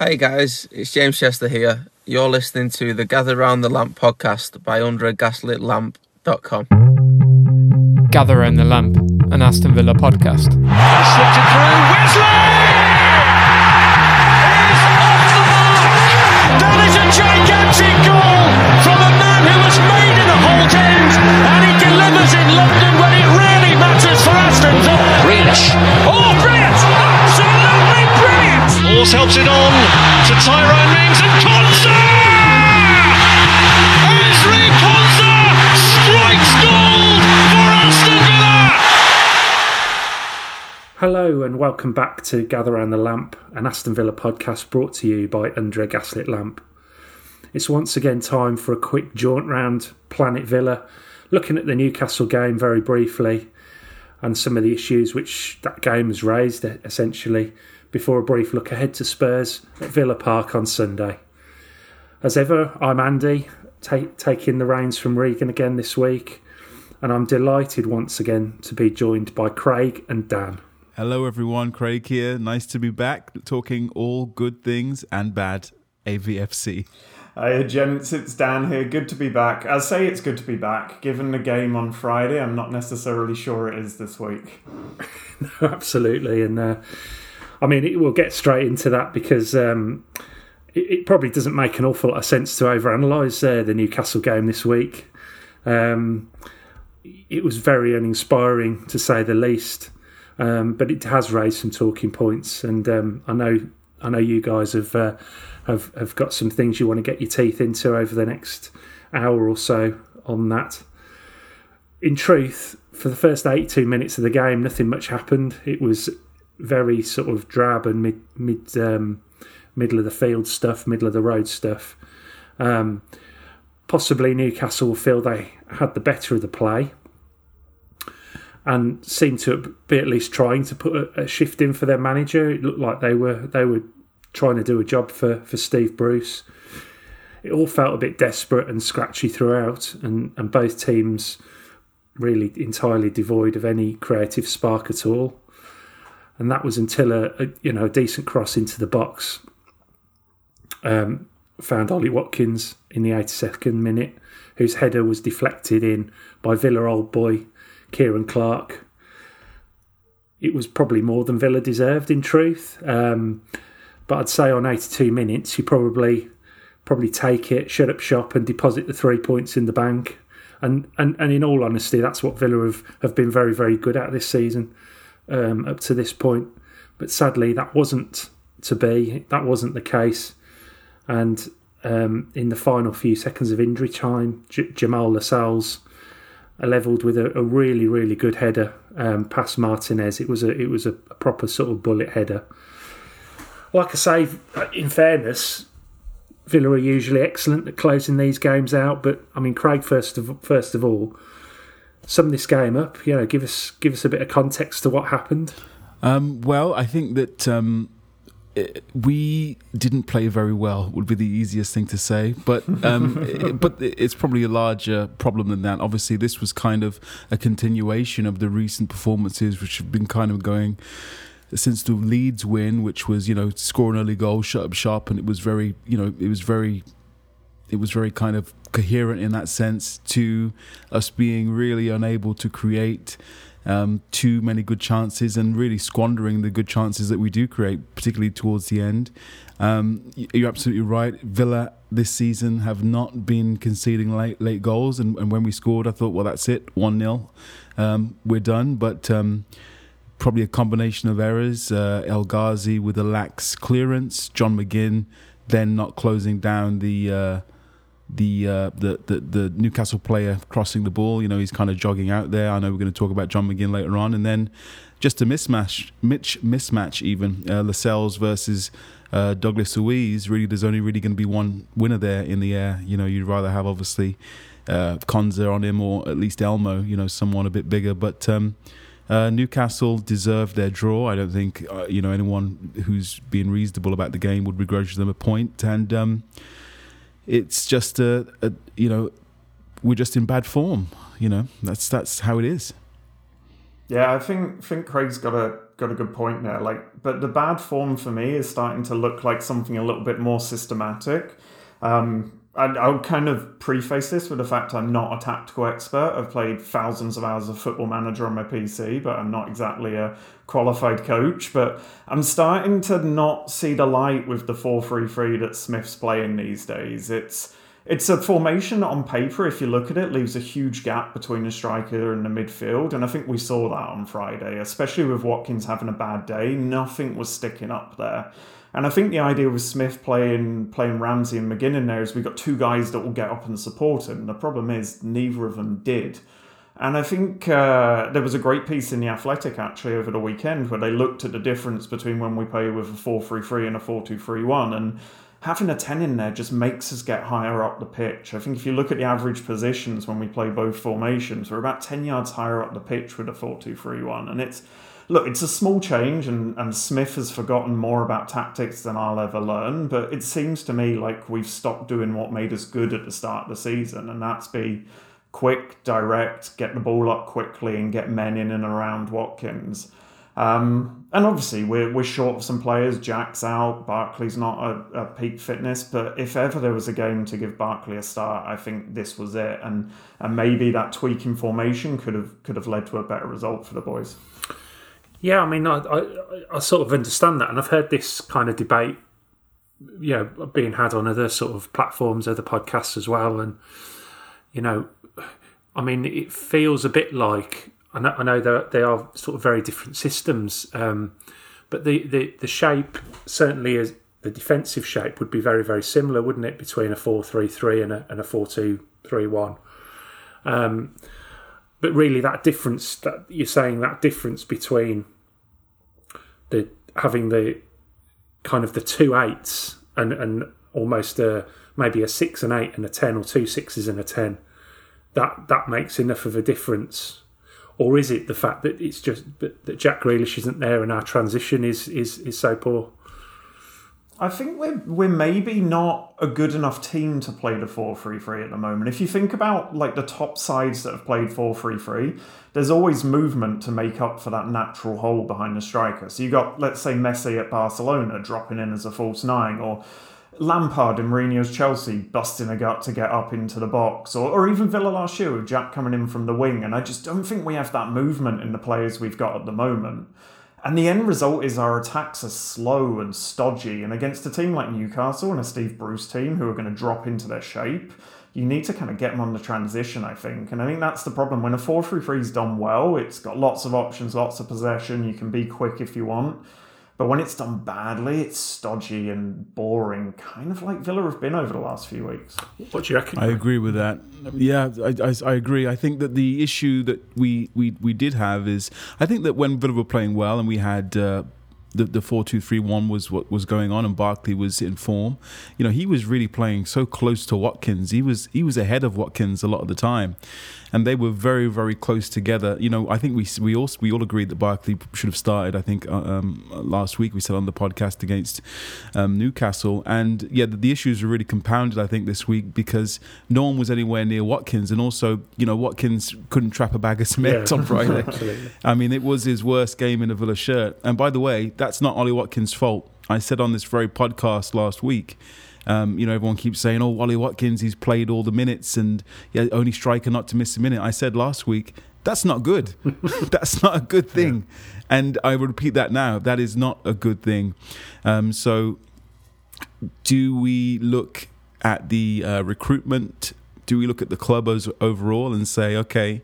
Hi guys, it's James Chester here. You're listening to the Gather Round the Lamp podcast by underagaslitlamp.com. Gather Round the Lamp, an Aston Villa podcast. Slipped it through, Wesley! He's off the mark! That is a gigantic goal from a man who has made it a whole end, and he delivers in London when it really matters for Aston Villa. Grealish! Oh, brilliant! Absolutely brilliant! Horse helps it on to Tyrone Mings and Konsa! Ezri Konsa strikes gold for Aston Villa! Hello and welcome back to Gather Round the Lamp, an Aston Villa podcast brought to you by Under a Gaslit Lamp. It's once again time for a quick jaunt round Planet Villa, looking at the Newcastle game very briefly and some of the issues which that game has raised, essentially, before a brief look ahead to Spurs at Villa Park on Sunday. As ever, I'm Andy, taking the reins from Regan again this week, and I'm delighted once again to be joined by Craig and Dan. Hello everyone, Craig here. Nice to be back, talking all good things and bad AVFC. Hey gents, it's Dan here. Good to be back. I say it's good to be back. Given the game on Friday, I'm not necessarily sure it is this week. No, absolutely. And we'll get straight into that because it probably doesn't make an awful lot of sense to overanalyse the Newcastle game this week. It was very uninspiring, to say the least, but it has raised some talking points. And I know you guys have got some things you want to get your teeth into over the next hour or so on that. In truth, for the first 82 minutes of the game, nothing much happened. It was very sort of drab and middle of the field stuff, middle of the road stuff. Possibly Newcastle will feel they had the better of the play and seemed to be at least trying to put a shift in for their manager. It looked like they were trying to do a job for Steve Bruce. It all felt a bit desperate and scratchy throughout, and both teams really entirely devoid of any creative spark at all. And that was until a decent cross into the box found Ollie Watkins in the 82nd minute, whose header was deflected in by Villa old boy Ciaran Clark. It was probably more than Villa deserved, in truth. But I'd say on 82 minutes, you probably take it, shut up shop and deposit the 3 points in the bank. And in all honesty, that's what Villa have been very, very good at this season up to this point. But sadly, that wasn't to be. That wasn't the case. And in the final few seconds of injury time, Jamaal Lascelles levelled with a really, really good header past Martinez. It was a proper sort of bullet header. Like I say, in fairness, Villa are usually excellent at closing these games out. But I mean, Craig, first of all, sum this game up. You know, give us a bit of context to what happened. Well, I think that we didn't play very well would be the easiest thing to say. But but it's probably a larger problem than that. Obviously, this was kind of a continuation of the recent performances, which have been kind of going since the Leeds win, which was, you know, score an early goal, shut up shop, and it was very kind of coherent in that sense, to us being really unable to create too many good chances and really squandering the good chances that we do create, particularly towards the end. You're absolutely right. Villa this season have not been conceding late goals, and when we scored, I thought, well, that's it, 1-0, we're done. But probably a combination of errors, El Ghazi with a lax clearance, John McGinn then not closing down the Newcastle player crossing the ball. You know, he's kind of jogging out there. I know we're going to talk about John McGinn later on. And then just a mismatch even. Lascelles versus Douglas Luiz. Really, there's only really going to be one winner there in the air. You know, you'd rather have, obviously, Konsa on him, or at least Elmo, you know, someone a bit bigger. But Newcastle deserved their draw. I don't think anyone who's being reasonable about the game would begrudge them a point. And it's just we're just in bad form. You know, that's how it is. Yeah, I think Craig's got a got a good point there. But the bad form for me is starting to look like something a little bit more systematic. I'll kind of preface this with the fact I'm not a tactical expert. I've played thousands of hours of Football Manager on my PC, but I'm not exactly a qualified coach. But I'm starting to not see the light with the 4-3-3 that Smith's playing these days. It's a formation that on paper, if you look at it, leaves a huge gap between the striker and the midfield. And I think we saw that on Friday, especially with Watkins having a bad day. Nothing was sticking up there. And I think the idea with Smith playing Ramsey and McGinn in there is we've got two guys that will get up and support him. The problem is neither of them did. And I think there was a great piece in The Athletic, actually, over the weekend where they looked at the difference between when we play with a 4-3-3 and a 4-2-3-1. And having a 10 in there just makes us get higher up the pitch. I think if you look at the average positions when we play both formations, we're about 10 yards higher up the pitch with a 4-2-3-1. And it's a small change, and Smith has forgotten more about tactics than I'll ever learn, but it seems to me like we've stopped doing what made us good at the start of the season, and that's be quick, direct, get the ball up quickly and get men in and around Watkins. And obviously we're short of some players. Jack's out, Barkley's not at peak fitness, but if ever there was a game to give Barkley a start, I think this was it. And maybe that tweak in formation could have led to a better result for the boys. Yeah, I mean, I sort of understand that, and I've heard this kind of debate, being had on other sort of platforms, other podcasts as well, and it feels a bit like I know that they are sort of very different systems, but the shape certainly is the defensive shape would be very very similar, wouldn't it, between a 4-3-3 and a 4-2-3-1. But really, that difference that you're saying, that difference between having the kind of the 2 8s and almost maybe a 6 and 8 and a 10, or 2 6s and a 10, that makes enough of a difference, or is it the fact that it's just that Jack Grealish isn't there and our transition is so poor? I think we're maybe not a good enough team to play the 4-3-3 at the moment. If you think about the top sides that have played 4-3-3, there's always movement to make up for that natural hole behind the striker. So you got, let's say, Messi at Barcelona dropping in as a false 9, or Lampard in Mourinho's Chelsea busting a gut to get up into the box, or even Villa last year with Jack coming in from the wing. And I just don't think we have that movement in the players we've got at the moment. And the end result is our attacks are slow and stodgy. And against a team like Newcastle and a Steve Bruce team who are going to drop into their shape, you need to kind of get them on the transition, I think. And I think that's the problem. When a 4-3-3 is done well, it's got lots of options, lots of possession. You can be quick if you want. But when it's done badly, it's stodgy and boring, kind of like Villa have been over the last few weeks. What do you reckon? I agree with that. Yeah, I agree. I think that the issue that we did have is, I think that when Villa were playing well and we had the 4-2-3-1 was what was going on, and Barkley was in form. He was really playing so close to Watkins. He was ahead of Watkins a lot of the time, and they were very very close together. I think we all agreed that Barkley should have started. I think last week we said on the podcast against Newcastle, and the issues were really compounded, I think, this week, because no one was anywhere near Watkins, and also Watkins couldn't trap a bag of cement on Friday. Absolutely. I mean, it was his worst game in a Villa shirt, and by the way, that's not Ollie Watkins' fault. I said on this very podcast last week, everyone keeps saying, Ollie Watkins, he's played all the minutes and only striker not to miss a minute. I said last week, that's not good. That's not a good thing. Yeah. And I repeat that now. That is not a good thing. So do we look at the recruitment? Do we look at the club overall and say, okay,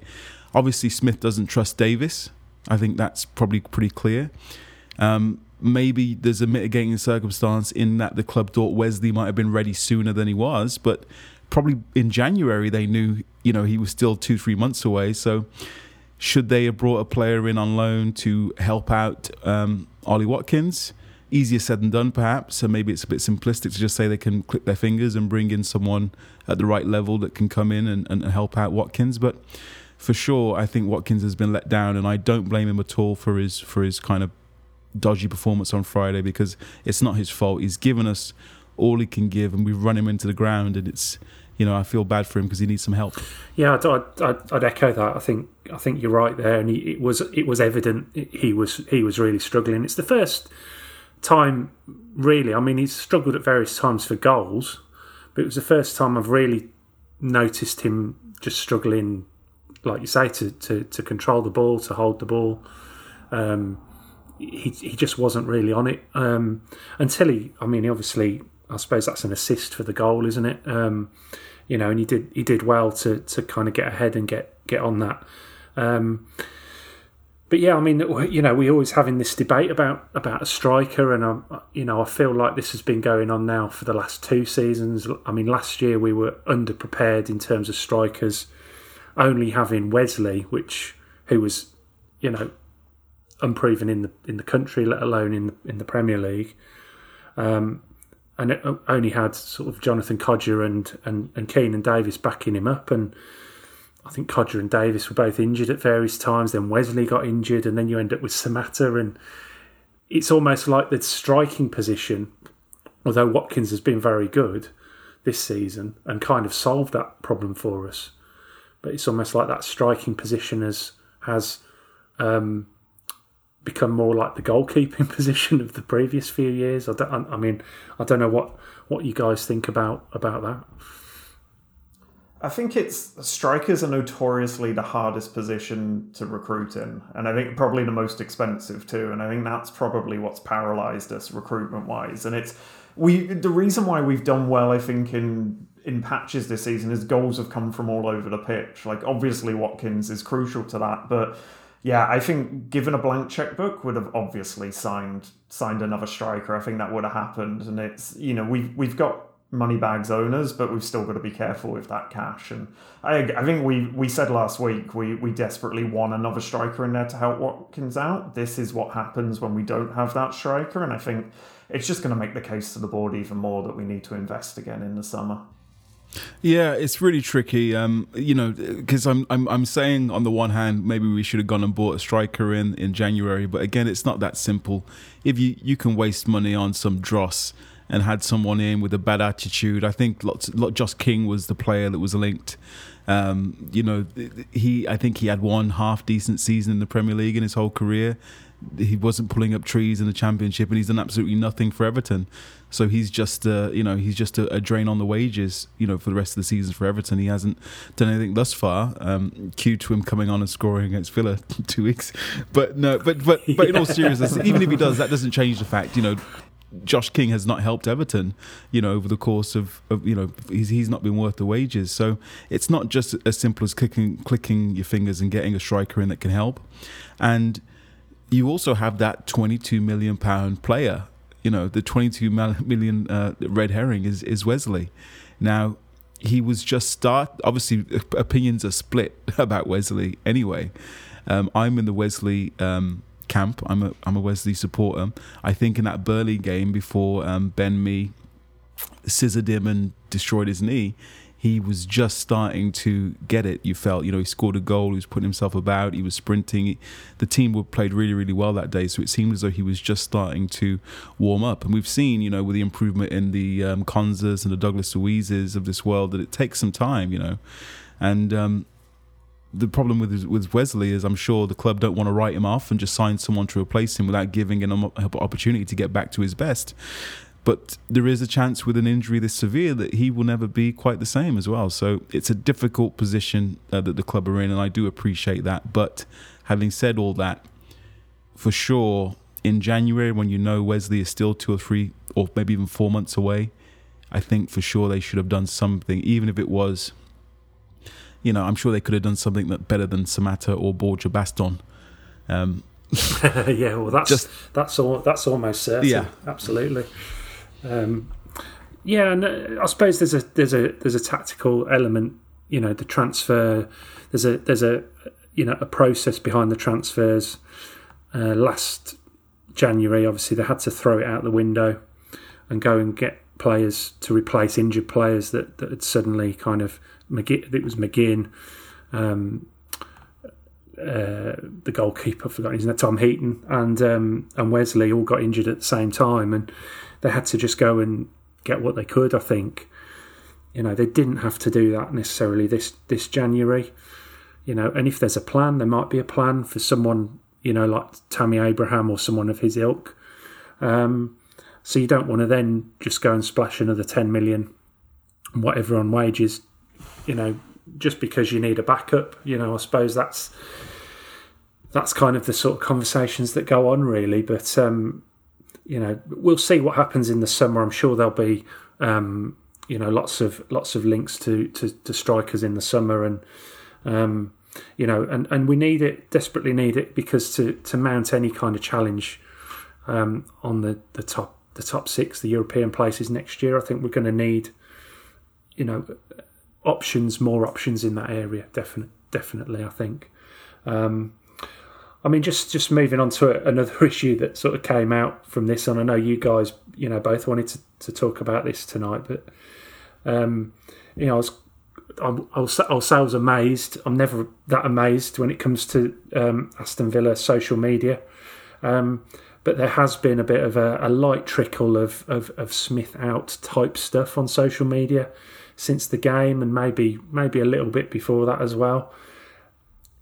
obviously Smith doesn't trust Davis. I think that's probably pretty clear. Maybe there's a mitigating circumstance in that the club thought Wesley might have been ready sooner than he was, but probably in January they knew, he was still 2-3 months away. So should they have brought a player in on loan to help out Ollie Watkins? Easier said than done, perhaps. So maybe it's a bit simplistic to just say they can click their fingers and bring in someone at the right level that can come in and help out Watkins. But for sure, I think Watkins has been let down, and I don't blame him at all for his kind of dodgy performance on Friday, because it's not his fault. He's given us all he can give, and we've run him into the ground, and it's you know, I feel bad for him because he needs some help. Yeah, I'd echo that. I think you're right there, and it was evident he was really struggling. It's the first time, really. I mean, he's struggled at various times for goals, but it was the first time I've really noticed him just struggling, like you say, to control the ball, to hold the ball. He just wasn't really on it until he. I mean, obviously, I suppose that's an assist for the goal, isn't it? You know, and he did well to kind of get ahead and get on that. But yeah, I mean, you know, we're always having this debate about a striker, and I feel like this has been going on now for the last two seasons. I mean, last year we were underprepared in terms of strikers, only having Wesley, who was, you know, unproven in the country, let alone in the Premier League. And it only had sort of Jonathan Codger and Keane and Davis backing him up. And I think Codger and Davis were both injured at various times. Then Wesley got injured, and then you end up with Samatta. And it's almost like the striking position, although Watkins has been very good this season and kind of solved that problem for us. But it's almost like that striking position has become more like the goalkeeping position of the previous few years. I don't know what you guys think about that. I think strikers are notoriously the hardest position to recruit in, and I think probably the most expensive too. And I think that's probably what's paralysed us recruitment-wise. And the reason why we've done well, I think, in patches this season is goals have come from all over the pitch. Like, obviously Watkins is crucial to that, but. Yeah, I think given a blank checkbook, would have obviously signed another striker. I think that would have happened, and it's, you know, we've got money bags owners, but we've still got to be careful with that cash. And I think we said last week we desperately want another striker in there to help Watkins out. This is what happens when we don't have that striker, and I think it's just going to make the case to the board even more that we need to invest again in the summer. Yeah, it's really tricky, you know, because I'm saying on the one hand maybe we should have gone and bought a striker in January, but again it's not that simple. If you can waste money on some dross and had someone in with a bad attitude. I think Josh King was the player that was linked. You know, I think he had one half decent season in the Premier League in his whole career. He wasn't pulling up trees in the Championship, and he's done absolutely nothing for Everton. So he's just a drain on the wages, you know, for the rest of the season for Everton. He hasn't done anything thus far. Cue to him coming on and scoring against Villa 2 weeks. But in all seriousness, even if he does, that doesn't change the fact, you know, Josh King has not helped Everton, you know, over the course of you know, he's not been worth the wages. So it's not just as simple as clicking your fingers and getting a striker in that can help. And you also have that £22 million player. You know, the £22 million red herring is Wesley. Now, he was just obviously opinions are split about Wesley anyway. I'm in the Wesley camp. I'm a Wesley supporter. I think in that Burnley game before Ben Mee scissored him and destroyed his knee, he was just starting to get it, you felt. You know, he scored a goal, he was putting himself about, he was sprinting. The team played really, really well that day, so it seemed as though he was just starting to warm up. And we've seen, you know, with the improvement in the Konsas and the Douglas Luizes of this world, that it takes some time, you know. And the problem with Wesley is I'm sure the club don't want to write him off and just sign someone to replace him without giving him an opportunity to get back to his best. But there is a chance with an injury this severe that he will never be quite the same as well. So it's a difficult position that the club are in, and I do appreciate that. But having said all that, for sure, in January, when you know Wesley is still 2 or 3 or maybe even 4 months away, I think for sure they should have done something, even if it was, you know, I'm sure they could have done something that better than Samatta or Borja Baston. Yeah, well, that's almost certain. Yeah. Absolutely. Yeah, and I suppose there's a tactical element, you know, the transfer. There's a you know, a process behind the transfers. Last January, obviously, they had to throw it out the window and go and get players to replace injured players that had suddenly kind of. It was McGinn, the goalkeeper, I've forgotten his name, Tom Heaton, and Wesley all got injured at the same time, and. They had to just go and get what they could, I think, You know, they didn't have to do that necessarily this January. You know, and if there's a plan, there might be a plan for someone, you know, like Tammy Abraham or someone of his ilk. So you don't want to then just go and splash another 10 million, whatever, on wages, you know, just because you need a backup. You know, I suppose that's kind of the sort of conversations that go on, really. But, you know, we'll see what happens in the summer. I'm sure there'll be, you know, lots of links to strikers in the summer. And, you know, and we need it, desperately need it, because to mount any kind of challenge on the top six, the European places next year, I think we're going to need, you know, more options in that area. Definitely, I think. I mean, just moving on to another issue that sort of came out from this, and I know you guys, you know, both wanted to talk about this tonight, but you know, I'll say I was amazed. I'm never that amazed when it comes to Aston Villa social media, but there has been a bit of a light trickle of Smith out type stuff on social media since the game, and maybe a little bit before that as well.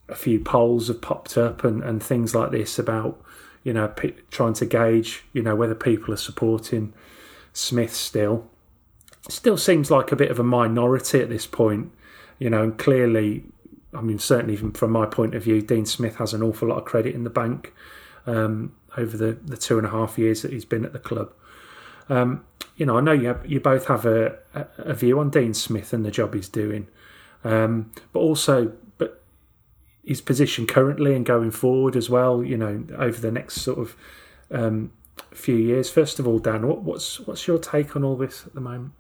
A few polls have popped up and things like this about, you know, trying to gauge, you know, whether people are supporting Smith still. Still seems like a bit of a minority at this point, you know, and clearly, I mean, certainly even from my point of view, Dean Smith has an awful lot of credit in the bank over the 2.5 years that he's been at the club. You know, I know you both have a view on Dean Smith and the job he's doing, but also his position currently and going forward as well, you know, over the next sort of few years. First of all, Dan, what's your take on all this at the moment?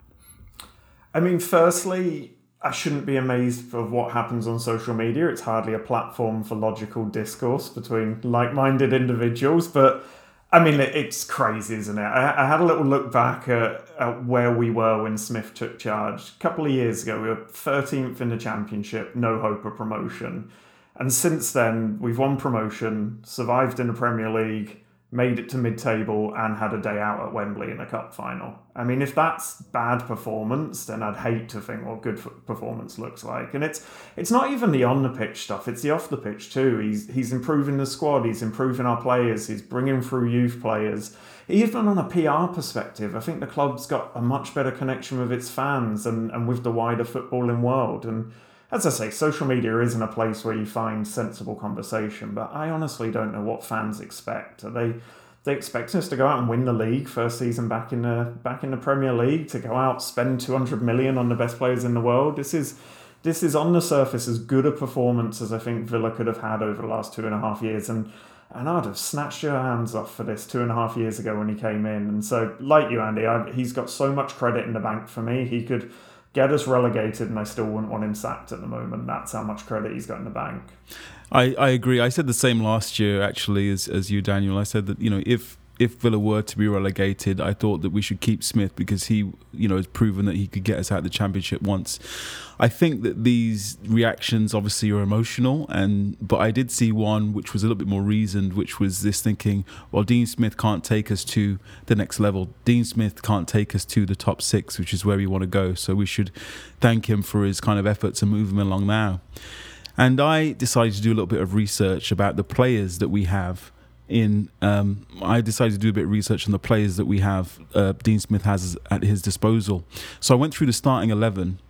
I mean, firstly, I shouldn't be amazed of what happens on social media. It's hardly a platform for logical discourse between like-minded individuals, but I mean, it's crazy, isn't it? I had a little look back at where we were when Smith took charge. A couple of years ago, we were 13th in the Championship, no hope of promotion. And since then, we've won promotion, survived in the Premier League, made it to mid-table, and had a day out at Wembley in the cup final. I mean, if that's bad performance, then I'd hate to think what good performance looks like. And it's not even the on-the-pitch stuff, it's the off-the-pitch too. He's improving the squad, he's improving our players, he's bringing through youth players. Even on a PR perspective, I think the club's got a much better connection with its fans and with the wider footballing world. And as I say, social media isn't a place where you find sensible conversation, but I honestly don't know what fans expect. Are they expecting us to go out and win the league first season back in the Premier League, to go out, spend 200 million on the best players in the world? This is on the surface as good a performance as I think Villa could have had over the last 2.5 years, and I'd have snatched your hands off for this 2.5 years ago when he came in. And so, like you, Andy, he's got so much credit in the bank for me. He could get us relegated and I still wouldn't want him sacked at the moment. That's how much credit he's got in the bank. I agree. I said the same last year, actually, as you, Daniel. I said that, you know, if Villa were to be relegated, I thought that we should keep Smith because he, you know, has proven that he could get us out of the Championship once. I think that these reactions obviously are emotional, but I did see one which was a little bit more reasoned, which was this thinking, well, Dean Smith can't take us to the next level. Dean Smith can't take us to the top six, which is where we want to go. So we should thank him for his kind of efforts and move him along now. And I decided to do a little bit of research about the players that we have. I decided to do a bit of research on the players that we have, Dean Smith has at his disposal. So I went through the starting 11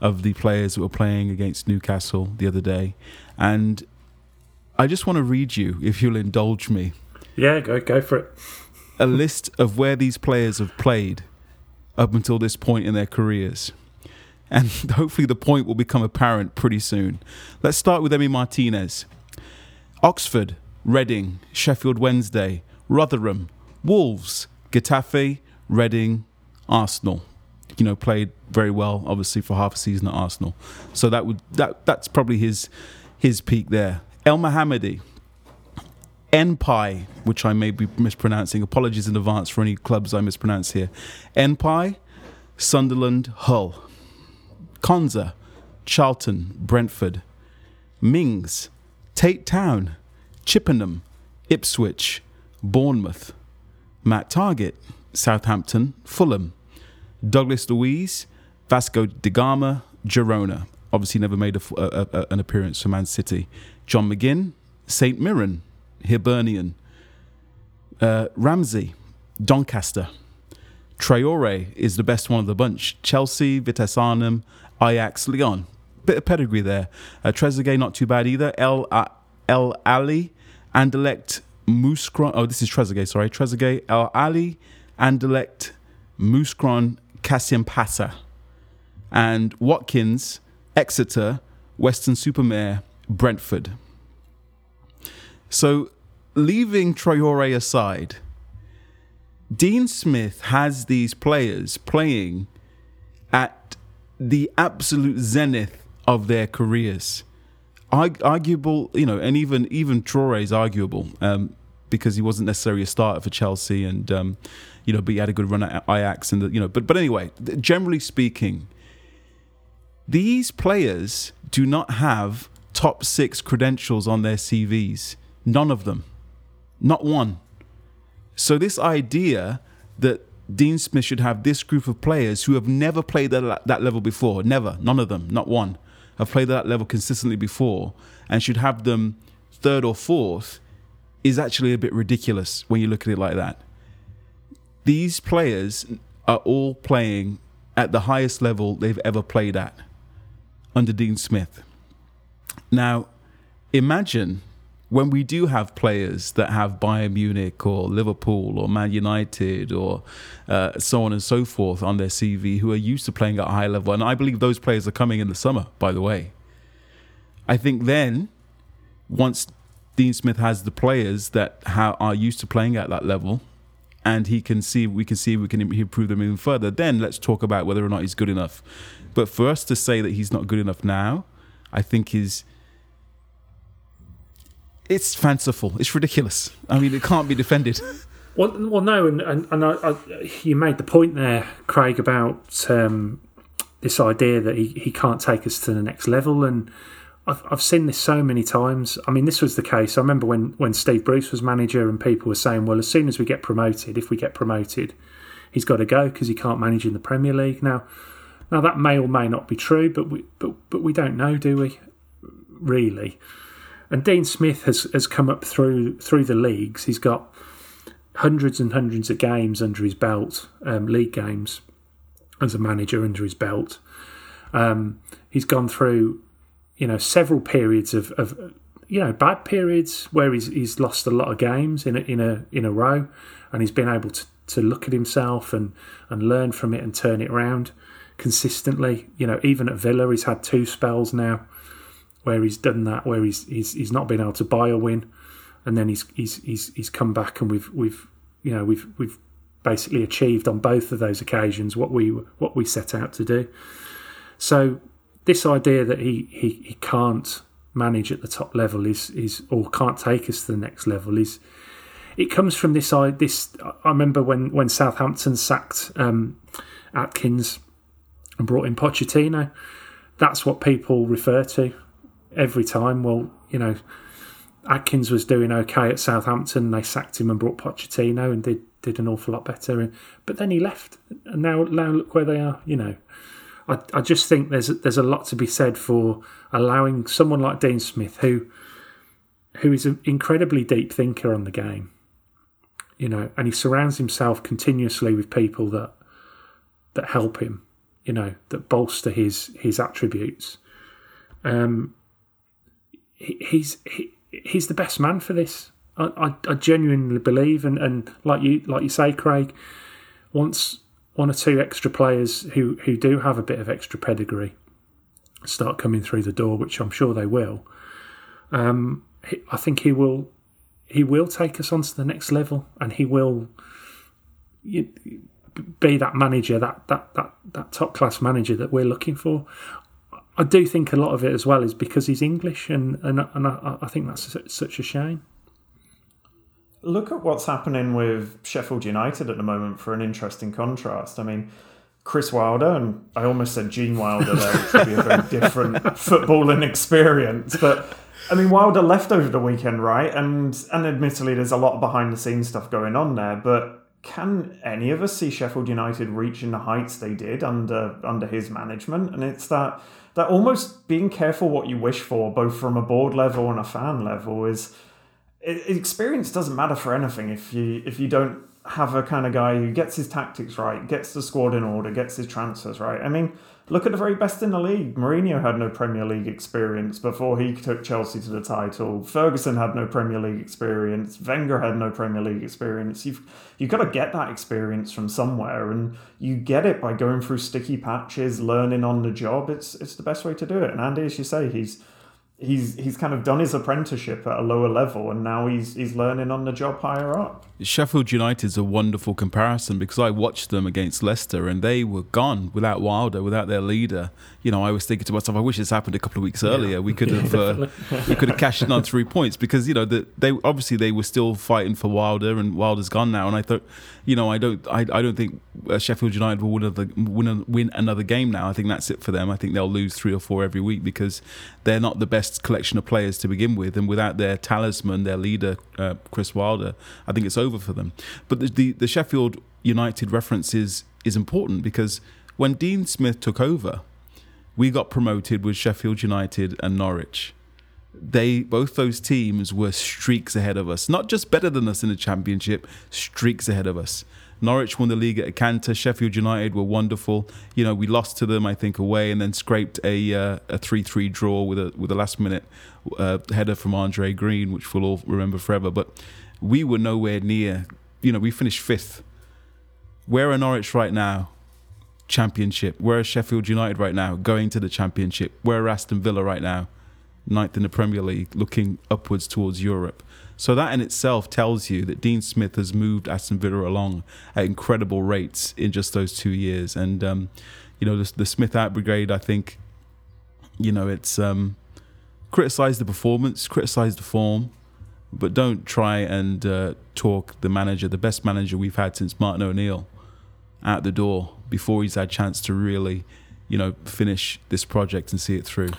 of the players that were playing against Newcastle the other day, and I just want to read you, if you'll indulge me. Yeah, go for it. A list of where these players have played up until this point in their careers. And hopefully the point will become apparent pretty soon. Let's start with Emi Martinez. Oxford, Reading, Sheffield Wednesday, Rotherham, Wolves, Getafe, Reading, Arsenal. You know, played very well, obviously, for half a season at Arsenal. So that's probably his peak there. El Mohammadi, Npai, which I may be mispronouncing. Apologies in advance for any clubs I mispronounce here. Npai, Sunderland, Hull. Konsa, Charlton, Brentford. Mings, Tate Town, Chippenham, Ipswich, Bournemouth. Matt Target, Southampton, Fulham. Douglas Luiz, Vasco da Gama, Girona. Obviously never made an appearance for Man City. John McGinn, St Mirren, Hibernian. Ramsey, Doncaster. Traore is the best one of the bunch. Chelsea, Vitesse Arnhem, Ajax, Lyon. Bit of pedigree there. Trezeguet, not too bad either. El Ali, Anderlecht, Mouscron. Oh, this is Trezeguet, sorry. Trezeguet, El Ali, Anderlecht, Mouscron, Kasimpasa. And Watkins, Exeter, Weston-super-Mare, Brentford. So, leaving Traore aside, Dean Smith has these players playing at the absolute zenith of their careers. Arguable, you know, and even Traore is arguable because he wasn't necessarily a starter for Chelsea, and you know, but he had a good run at Ajax, and you know, but anyway, generally speaking, these players do not have top six credentials on their CVs. None of them, not one. So this idea that Dean Smith should have this group of players who have never played that level before, never, none of them, not one, have played that level consistently before, and should have them third or fourth, is actually a bit ridiculous when you look at it like that. These players are all playing at the highest level they've ever played at under Dean Smith. Now, imagine when we do have players that have Bayern Munich or Liverpool or Man United or so on and so forth on their CV, who are used to playing at a high level. And I believe those players are coming in the summer, by the way. I think then, once Dean Smith has the players that are used to playing at that level, and he can see we can improve them even further, then let's talk about whether or not he's good enough. But for us to say that he's not good enough now, I think it's fanciful. It's ridiculous. I mean, it can't be defended. Well, no, and I, you made the point there, Craig, about this idea that he can't take us to the next level, and I've seen this so many times. I mean, this was the case. I remember when Steve Bruce was manager, and people were saying, well, as soon as we get promoted, if we get promoted, he's got to go because he can't manage in the Premier League. Now that may or may not be true, but we don't know, do we? Really. And Dean Smith has come up through the leagues. He's got hundreds and hundreds of games under his belt, league games as a manager under his belt. He's gone through, you know, several periods of you know, bad periods where he's lost a lot of games in a row, and he's been able to look at himself and learn from it and turn it around consistently. You know, even at Villa, he's had two spells now where he's done that, where he's not been able to buy a win, and then he's come back, and we've basically achieved on both of those occasions what we set out to do. So this idea that he can't manage at the top level is or can't take us to the next level is, it comes from this. I remember when Southampton sacked Atkins and brought in Pochettino. That's what people refer to every time. Well, you know, Atkins was doing okay at Southampton, and they sacked him and brought Pochettino, and did an awful lot better. But then he left, and now look where they are. You know, I just think there's a lot to be said for allowing someone like Dean Smith, who is an incredibly deep thinker on the game. You know, and he surrounds himself continuously with people that help him. You know, that bolster his attributes. He's the best man for this. I genuinely believe, and like you say, Craig, once one or two extra players who do have a bit of extra pedigree start coming through the door, which I'm sure they will, I think he will take us on to the next level, and he will be that manager, that top class manager that we're looking for. I do think a lot of it as well is because he's English, and I think that's such a shame. Look at what's happening with Sheffield United at the moment for an interesting contrast. I mean, Chris Wilder, and I almost said Gene Wilder there, which would be a very different footballing experience. But, I mean, Wilder left over the weekend, right? And admittedly, there's a lot of behind-the-scenes stuff going on there, but can any of us see Sheffield United reaching the heights they did under his management? And it's that almost being careful what you wish for, both from a board level and a fan level, is experience doesn't matter for anything if you don't have a kind of guy who gets his tactics right, gets the squad in order, gets his transfers right. I mean, look at the very best in the league. Mourinho had no Premier League experience before he took Chelsea to the title. Ferguson had no Premier League experience. Wenger had no Premier League experience. You've got to get that experience from somewhere, and you get it by going through sticky patches, learning on the job. It's the best way to do it. And Andy, as you say, He's kind of done his apprenticeship at a lower level, and now he's learning on the job higher up. Sheffield United's a wonderful comparison, because I watched them against Leicester and they were gone without Wilder, without their leader. You know, I was thinking to myself, I wish this happened a couple of weeks earlier. Yeah. We could have cashed in on 3 points, because you know they were still fighting for Wilder, and Wilder's gone now. And I thought, you know, I don't think Sheffield United will win another game now. I think that's it for them. I think they'll lose 3 or 4 every week, because they're not the best collection of players to begin with, and without their talisman, their leader, Chris Wilder, I think it's over for them. But the Sheffield United reference is important, because when Dean Smith took over, we got promoted with Sheffield United and Norwich. Both those teams were streaks ahead of us, not just better than us in the Championship, streaks ahead of us. Norwich won the league at a canter. Sheffield United were wonderful. You know, we lost to them, I think, away, and then scraped a 3-3 draw with a last minute header from Andre Green, which we'll all remember forever. But we were nowhere near. You know, we finished 5th. Where are Norwich right now? Championship. Where are Sheffield United right now? Going to the Championship. Where are Aston Villa right now? 9th in the Premier League, looking upwards towards Europe. So that in itself tells you that Dean Smith has moved Aston Villa along at incredible rates in just those 2 years. And, you know, the Smith out brigade, I think, you know, it's criticise the performance, criticise the form, but don't try and talk the manager, the best manager we've had since Martin O'Neill, out the door before he's had a chance to really, you know, finish this project and see it through.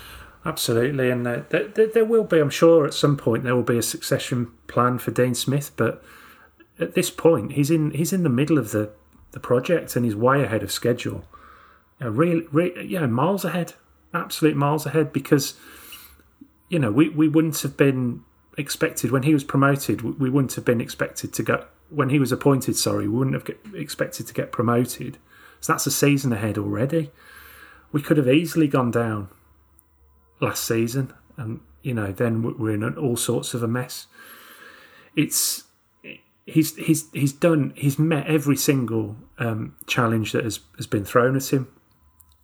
Absolutely, and there will be, I'm sure, at some point there will be a succession plan for Dean Smith. But at this point, he's in the middle of the project, and he's way ahead of schedule. You know, miles ahead, absolute miles ahead. Because you know we wouldn't have been expected when he was promoted. We wouldn't have been expected to get when he was appointed. Sorry, we wouldn't have expected to get promoted. So that's a season ahead already. We could have easily gone down last season, and you know, then we're in all sorts of a mess. It's he's met every single challenge that has been thrown at him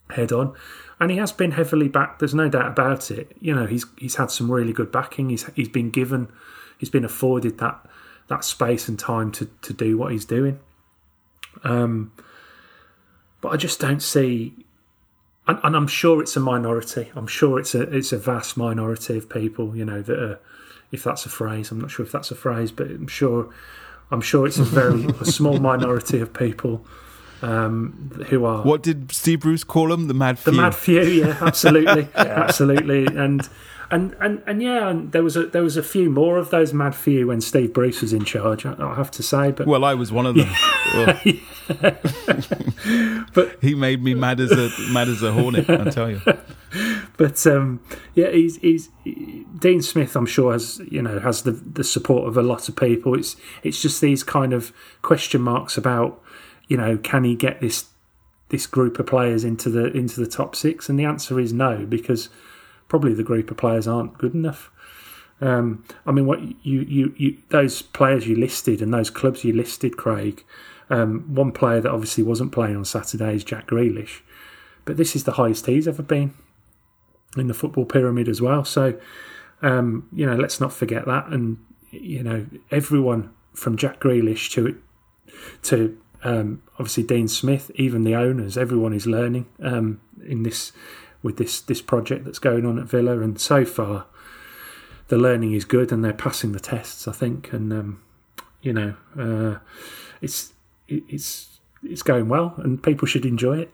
head on, and he has been heavily backed. There's no doubt about it. You know, he's had some really good backing. He's been afforded that space and time to do what he's doing. But I just don't see. And I'm sure it's a minority. I'm sure it's a vast minority of people, you know, that are, if that's a phrase, I'm not sure if that's a phrase, but I'm sure it's a small minority of people who are. What did Steve Bruce call them? The mad few. The mad few, yeah, absolutely, absolutely. And yeah, and there was a few more of those mad few when Steve Bruce was in charge, I have to say. But well, I was one of them. But he made me mad as a hornet, I'll tell you. But yeah, Dean Smith, I'm sure, has the support of a lot of people. It's just these kind of question marks about, you know, can he get this group of players into the top six? And the answer is no, because probably the group of players aren't good enough. I mean, what you those players you listed and those clubs you listed, Craig. One player that obviously wasn't playing on Saturday is Jack Grealish, but this is the highest he's ever been in the football pyramid as well. So, you know, let's not forget that. And you know, everyone from Jack Grealish to obviously Dean Smith, even the owners, everyone is learning in this. With this project that's going on at Villa, and so far the learning is good, and they're passing the tests, I think, and you know, it's going well, and people should enjoy it.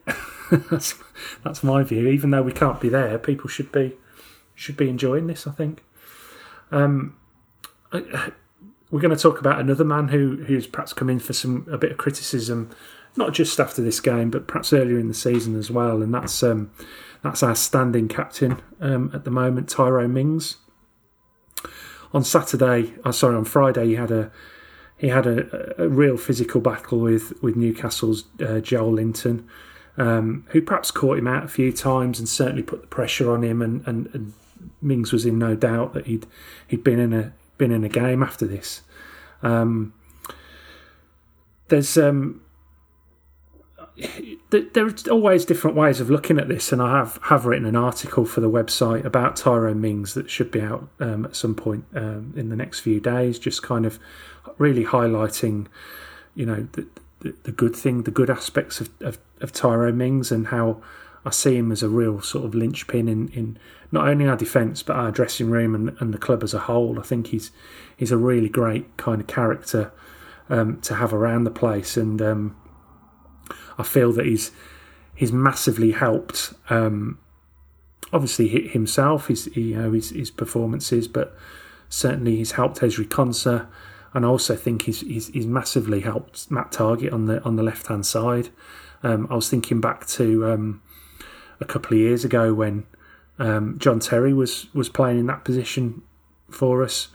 that's my view. Even though we can't be there, people should be enjoying this, I think. we're going to talk about another man who's perhaps come in for a bit of criticism, not just after this game, but perhaps earlier in the season as well. And that's our standing captain at the moment, Tyrone Mings. On Friday, he had a real physical battle with Newcastle's Joel Linton, who perhaps caught him out a few times and certainly put the pressure on him. And Mings was in no doubt that he'd been in a game after this. There are always different ways of looking at this, and I have written an article for the website about Tyrone Mings that should be out at some point in the next few days, just kind of really highlighting, you know, the good thing, the good aspects of Tyrone Mings, and how I see him as a real sort of linchpin in not only our defence but our dressing room and the club as a whole. I think he's a really great kind of character to have around the place, and I feel that he's massively helped. Obviously himself, his performances, but certainly he's helped Ezri Konsa, and I also think he's massively helped Matt Target on the left hand side. I was thinking back to a couple of years ago when John Terry was playing in that position for us,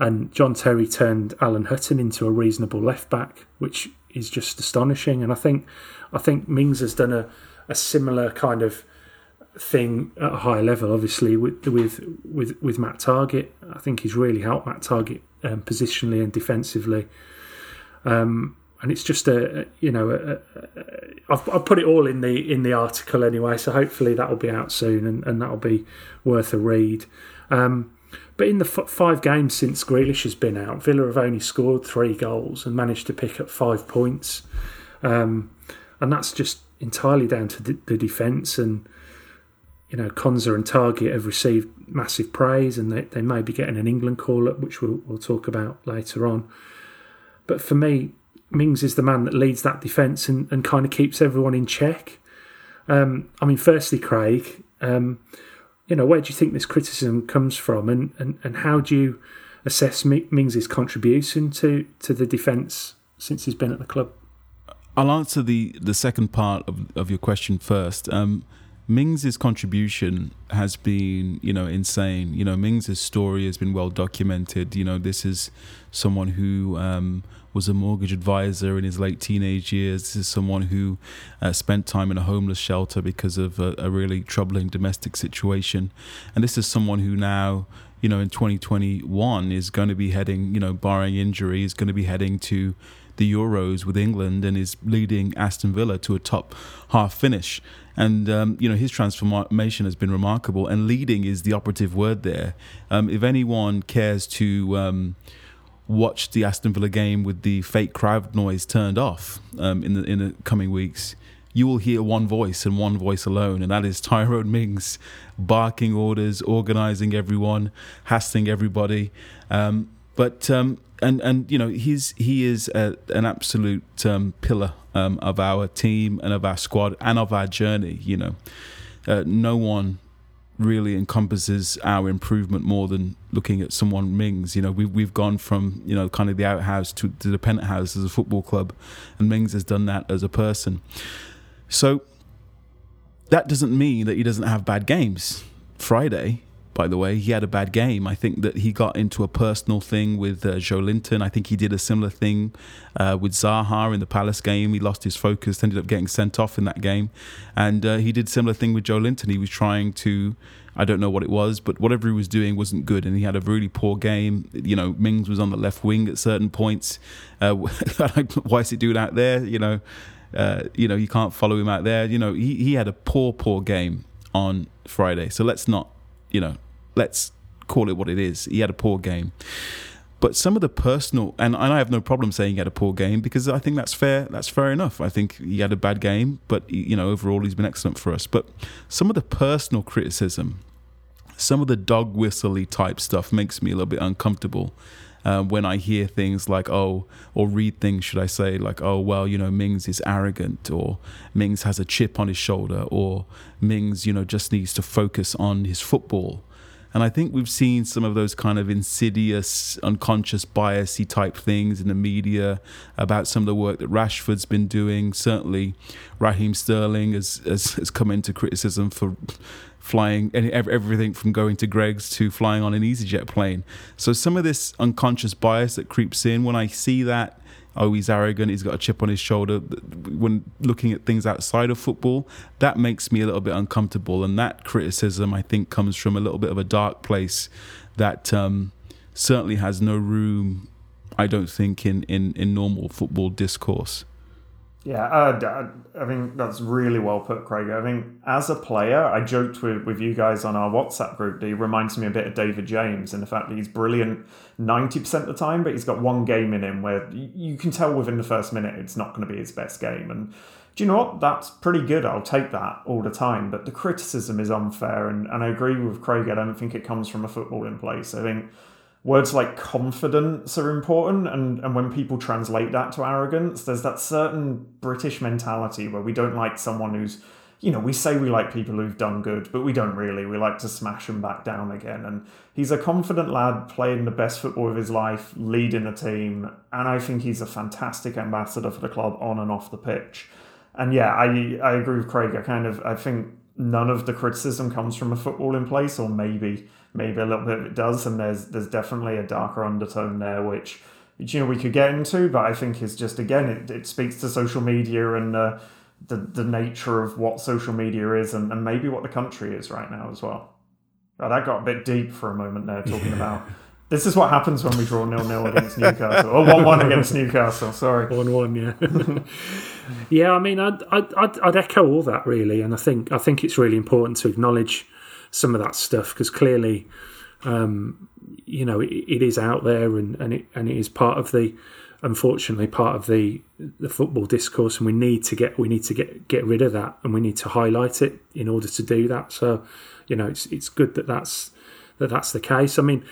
and John Terry turned Alan Hutton into a reasonable left back, which is just astonishing. And I think Mings has done a similar kind of thing at a high level, obviously with Matt Target. I think he's really helped Matt Target positionally and defensively. And it's just I've put it all in the article anyway, so hopefully that'll be out soon and that'll be worth a read. But in the five games since Grealish has been out, Villa have only scored 3 goals and managed to pick up 5 points, and that's just entirely down to the defence. And you know, Konsa and Target have received massive praise, and they may be getting an England call up, which we'll talk about later on. But for me, Mings is the man that leads that defence and kind of keeps everyone in check. I mean, firstly, Craig, you know, where do you think this criticism comes from, and how do you assess Mings' contribution to the defence since he's been at the club? I'll answer the second part of your question first. Mings' contribution has been, you know, insane. You know, Mings' story has been well documented. You know, this is someone who was a mortgage advisor in his late teenage years. This is someone who spent time in a homeless shelter because of a really troubling domestic situation. And this is someone who now, you know, in 2021 is going to be heading, you know, barring injury, is going to be heading to the Euros with England and is leading Aston Villa to a top half finish. And, you know, his transformation has been remarkable, and leading is the operative word there. If anyone cares to watch the Aston Villa game with the fake crowd noise turned off in the coming weeks, you will hear one voice and one voice alone, and that is Tyrone Mings barking orders, organising everyone, hassling everybody. And you know, he is an absolute pillar of our team and of our squad and of our journey. You know, no one really encompasses our improvement more than looking at someone Mings. You know, we've gone from, you know, kind of the outhouse to the penthouse as a football club, and Mings has done that as a person. So that doesn't mean that he doesn't have bad games. Friday, by the way, he had a bad game. I think that he got into a personal thing with Joe Linton. I think he did a similar thing with Zaha in the Palace game. He lost his focus, ended up getting sent off in that game. And he did a similar thing with Joe Linton. He was trying to, I don't know what it was, but whatever he was doing wasn't good. And he had a really poor game. You know, Mings was on the left wing at certain points. Why is he doing out there? You know, you can't follow him out there. You know, he had a poor game on Friday. So let's not, you know, let's call it what it is. He had a poor game. But some of the personal, and I have no problem saying he had a poor game, because I think that's fair. That's fair enough. I think he had a bad game, but, you know, overall he's been excellent for us. But some of the personal criticism, some of the dog whistle-y type stuff makes me a little bit uncomfortable when I hear things like, oh, or read things, should I say, like, oh, well, you know, Mings is arrogant, or Mings has a chip on his shoulder, or Mings, you know, just needs to focus on his football. And I think we've seen some of those kind of insidious, unconscious biasy type things in the media about some of the work that Rashford's been doing. Certainly Raheem Sterling has come into criticism for flying everything from going to Greg's to flying on an EasyJet plane. So some of this unconscious bias that creeps in, when I see that, oh, he's arrogant, he's got a chip on his shoulder, when looking at things outside of football, that makes me a little bit uncomfortable. And that criticism, I think, comes from a little bit of a dark place that certainly has no room, I don't think, in normal football discourse. Yeah, I think that's really well put, Craig. I think as a player, I joked with you guys on our WhatsApp group that he reminds me a bit of David James, and the fact that he's brilliant 90% of the time, but he's got one game in him where you can tell within the first minute it's not going to be his best game. And do you know what? That's pretty good. I'll take that all the time. But the criticism is unfair, and I agree with Craig. I don't think it comes from a footballing place. I think words like confidence are important, and when people translate that to arrogance, there's that certain British mentality where we don't like someone who's, you know, we say we like people who've done good, but we don't really. We like to smash them back down again. And he's a confident lad playing the best football of his life, leading a team, and I think he's a fantastic ambassador for the club on and off the pitch. And yeah, I agree with Craig. I think none of the criticism comes from a footballing place, or maybe a little bit of it does, and there's definitely a darker undertone there, which you know we could get into, but I think is just, again, it speaks to social media and the nature of what social media is, and maybe what the country is right now as well. Now, that got a bit deep for a moment there, talking about this is what happens when we draw 0-0 against Newcastle, or 1-1 against Newcastle, sorry. 1-1, yeah. Yeah, I mean, I'd echo all that, really, and I think it's really important to acknowledge some of that stuff, because clearly, you know, it is out there, and it is part of the, unfortunately, part of the football discourse, and we need to get rid of that, and we need to highlight it in order to do that. So, you know, it's good that that's the case. I mean,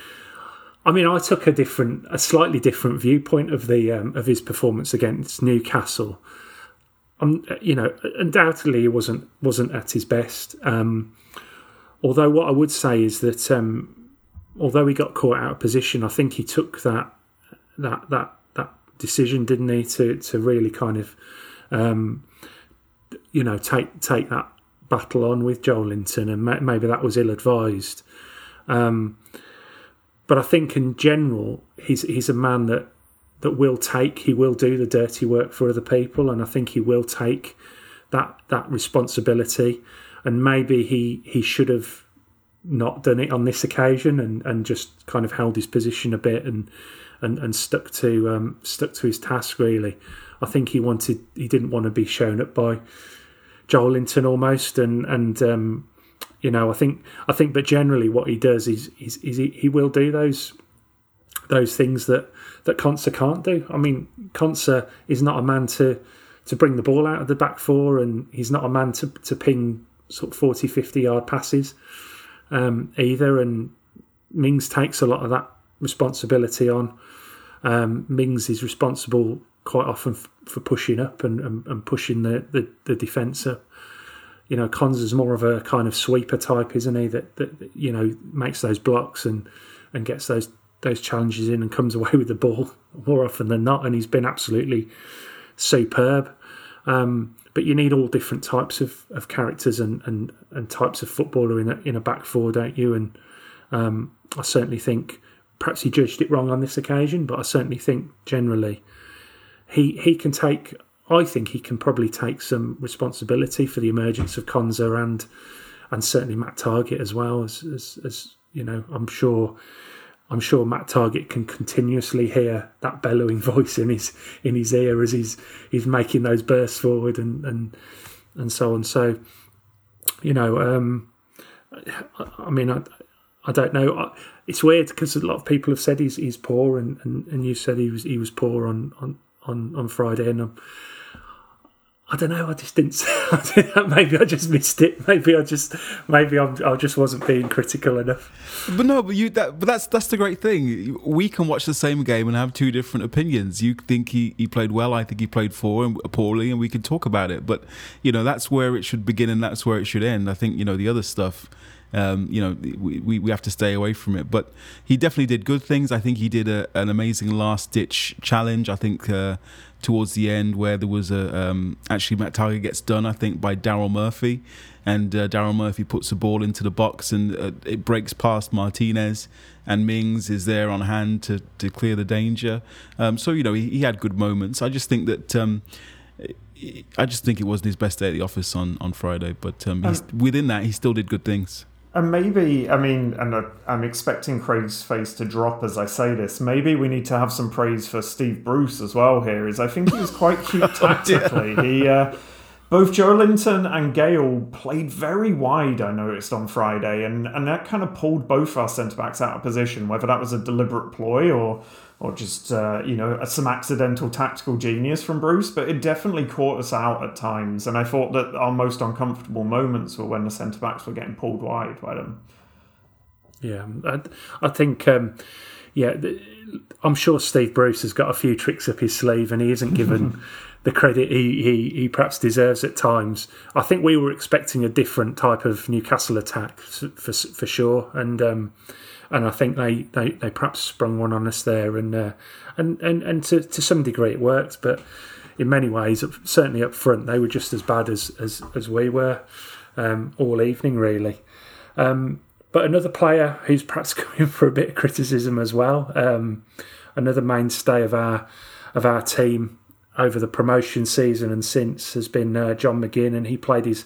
I took a slightly different viewpoint of the of his performance against Newcastle. You know, undoubtedly he wasn't at his best. Although what I would say is that although he got caught out of position, I think he took that decision, didn't he, to really kind of you know, take that battle on with Joelinton, and maybe that was ill-advised. But I think in general, he's a man that will do the dirty work for other people, and I think he will take that responsibility. And maybe he should have not done it on this occasion, and just kind of held his position a bit, and stuck to his task, really. I think he didn't want to be shown up by Joelinton almost, and you know, I think but generally what he does is he will do those things that Konsa can't do. I mean, Konsa is not a man to bring the ball out of the back four, and he's not a man to ping sort of 40, 50-yard passes either, and Mings takes a lot of that responsibility on. Mings is responsible quite often for pushing up and pushing the defence up. You know, Konsa's more of a kind of sweeper type, isn't he, that you know, makes those blocks and gets those challenges in and comes away with the ball more often than not, and he's been absolutely superb. But you need all different types of characters and types of footballer in a back four, don't you? And I certainly think perhaps he judged it wrong on this occasion, but I certainly think generally he can probably take some responsibility for the emergence of Konsa and certainly Matt Target as well, as you know, I'm sure Matt Target can continuously hear that bellowing voice in his ear as he's making those bursts forward and so on. So, you know, I mean, I don't know. It's weird because a lot of people have said he's poor, and you said he was poor on Friday, and I don't know. I just didn't. Maybe I just missed it. Maybe I just wasn't being critical enough. But no, that's the great thing. We can watch the same game and have two different opinions. You think he played well. I think he played poorly, and we can talk about it. But you know, that's where it should begin and that's where it should end. I think, you know, the other stuff You know, we have to stay away from it. But he definitely did good things. I think he did an amazing last-ditch challenge, I think, towards the end where there was a... actually, Matt Target gets done, I think, by Daryl Murphy. And Daryl Murphy puts the ball into the box and it breaks past Martinez. And Mings is there on hand to clear the danger. So, you know, he had good moments. I just think that... I just think it wasn't his best day at the office on Friday. But within that, he still did good things. And maybe, I mean, and I'm expecting Craig's face to drop as I say this, maybe we need to have some praise for Steve Bruce as well here, is I think he was quite cute tactically. Both Joelinton and Gale played very wide, I noticed, on Friday, and that kind of pulled both our centre-backs out of position, whether that was a deliberate ploy or just, you know, some accidental tactical genius from Bruce, but it definitely caught us out at times. And I thought that our most uncomfortable moments were when the centre-backs were getting pulled wide by them. Yeah, I think, I'm sure Steve Bruce has got a few tricks up his sleeve and he isn't given the credit he perhaps deserves at times. I think we were expecting a different type of Newcastle attack for sure. And I think they perhaps sprung one on us there, and to some degree it worked, but in many ways, certainly up front, they were just as bad as we were all evening, really. But another player who's perhaps coming for a bit of criticism as well, another mainstay of our team over the promotion season and since has been John McGinn, and he played his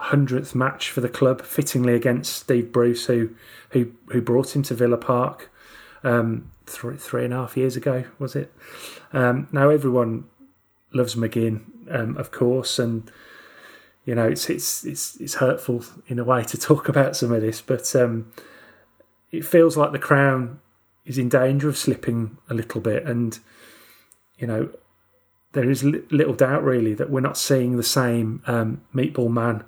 100th match for the club, fittingly against Steve Bruce, who brought him to Villa Park three and a half years ago, was it? Now everyone loves McGinn, of course, and you know it's hurtful in a way to talk about some of this, but it feels like the crown is in danger of slipping a little bit, and you know there is little doubt really that we're not seeing the same meatball man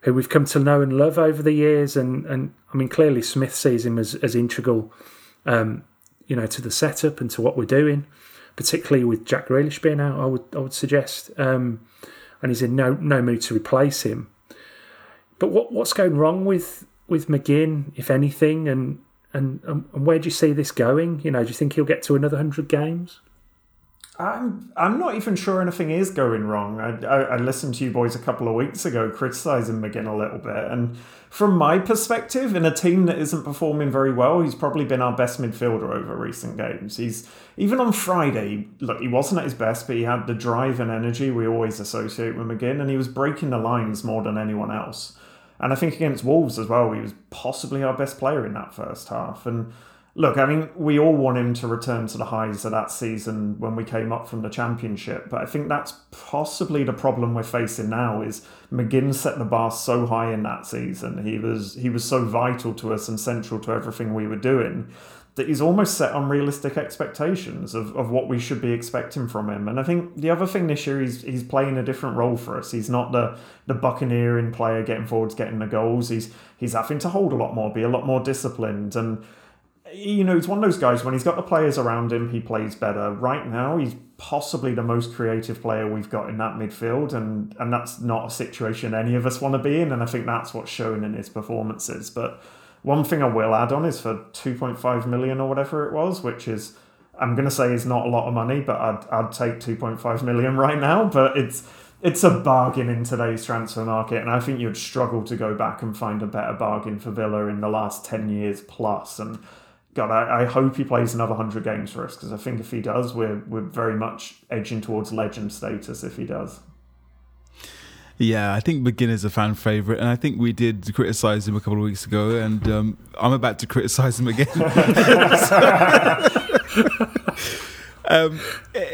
who we've come to know and love over the years, and I mean clearly Smith sees him as integral, you know, to the setup and to what we're doing, particularly with Jack Grealish being out. I would suggest, and he's in no mood to replace him. But what's going wrong with McGinn, if anything, and where do you see this going? You know, do you think he'll get to another 100 games? I'm not even sure anything is going wrong. I listened to you boys a couple of weeks ago criticising McGinn a little bit, and from my perspective, in a team that isn't performing very well, he's probably been our best midfielder over recent games. He's even on Friday, look, he wasn't at his best, but he had the drive and energy we always associate with McGinn, and he was breaking the lines more than anyone else. And I think against Wolves as well, he was possibly our best player in that first half. And look, I mean, we all want him to return to the highs of that season when we came up from the Championship, but I think that's possibly the problem we're facing now is McGinn set the bar so high in that season. He was so vital to us and central to everything we were doing that he's almost set unrealistic expectations of what we should be expecting from him. And I think the other thing this year is he's playing a different role for us. He's not the buccaneering player getting forwards, getting the goals. He's having to hold a lot more, be a lot more disciplined, and you know, he's one of those guys, when he's got the players around him, he plays better. Right now, he's possibly the most creative player we've got in that midfield, and that's not a situation any of us want to be in, and I think that's what's shown in his performances. But one thing I will add on is for 2.5 million or whatever it was, which is, I'm going to say is not a lot of money, but I'd take 2.5 million right now, but it's a bargain in today's transfer market, and I think you'd struggle to go back and find a better bargain for Villa in the last 10 years plus, and God, I hope he plays another 100 games for us, because I think if he does, we're very much edging towards legend status if he does. Yeah, I think McGinn is a fan favourite, and I think we did criticise him a couple of weeks ago, and I'm about to criticise him again.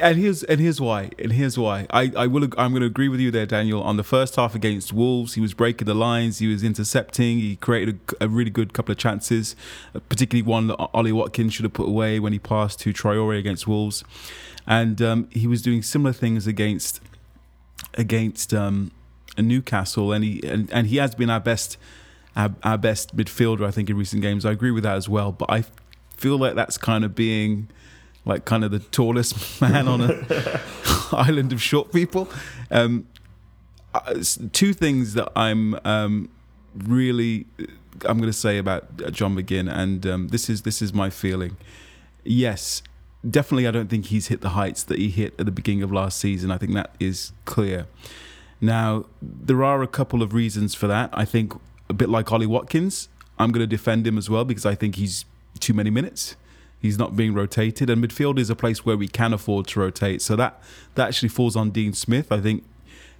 And here's why. I'm going to agree with you there, Daniel. On the first half against Wolves, he was breaking the lines, he was intercepting, he created a really good couple of chances, particularly one that Ollie Watkins should have put away when he passed to Traore against Wolves, and he was doing similar things against Newcastle, and he has been our best midfielder, I think, in recent games. I agree with that as well, but I feel like that's kind of being like kind of the tallest man on an island of short people. Two things that I'm really I'm going to say about John McGinn, and this is my feeling. Yes, definitely, I don't think he's hit the heights that he hit at the beginning of last season. I think that is clear. Now, there are a couple of reasons for that. I think a bit like Ollie Watkins, I'm going to defend him as well because I think he's too many minutes. He's not being rotated, and midfield is a place where we can afford to rotate. So that actually falls on Dean Smith. I think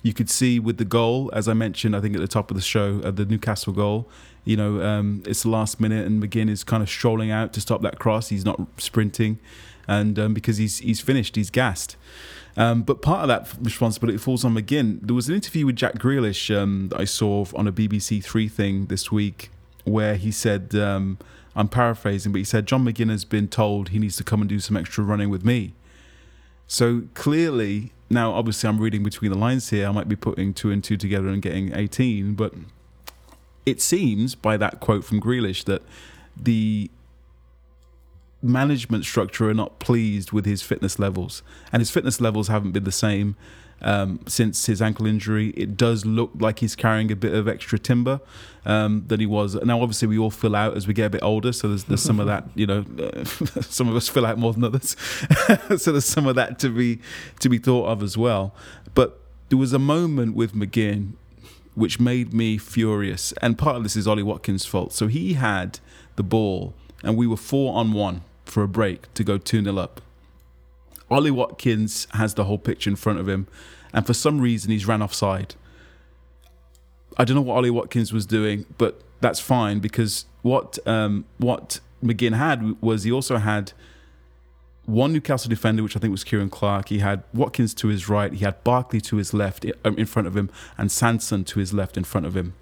you could see with the goal, as I mentioned, I think at the top of the show, the Newcastle goal, you know, it's the last minute and McGinn is kind of strolling out to stop that cross. He's not sprinting, and because he's finished, he's gassed. But part of that responsibility falls on McGinn. There was an interview with Jack Grealish that I saw on a BBC Three thing this week where he said, I'm paraphrasing, but he said, John McGinn has been told he needs to come and do some extra running with me. So clearly, now obviously I'm reading between the lines here, I might be putting two and two together and getting 18, but it seems by that quote from Grealish that the management structure are not pleased with his fitness levels. And his fitness levels haven't been the same since his ankle injury. It does look like he's carrying a bit of extra timber than he was. Now, obviously, we all fill out as we get a bit older, so there's some of that, you know, some of us fill out more than others. So there's some of that to be thought of as well. But there was a moment with McGinn which made me furious, and part of this is Ollie Watkins' fault. So he had the ball, and we were 4-on-1 for a break to go 2-0 up. Ollie Watkins has the whole picture in front of him, and for some reason he's ran offside. I don't know what Ollie Watkins was doing, but that's fine, because what McGinn had was he also had one Newcastle defender, which I think was Ciaran Clark. He had Watkins to his right, he had Barkley to his left in front of him, and Sanson to his left in front of him.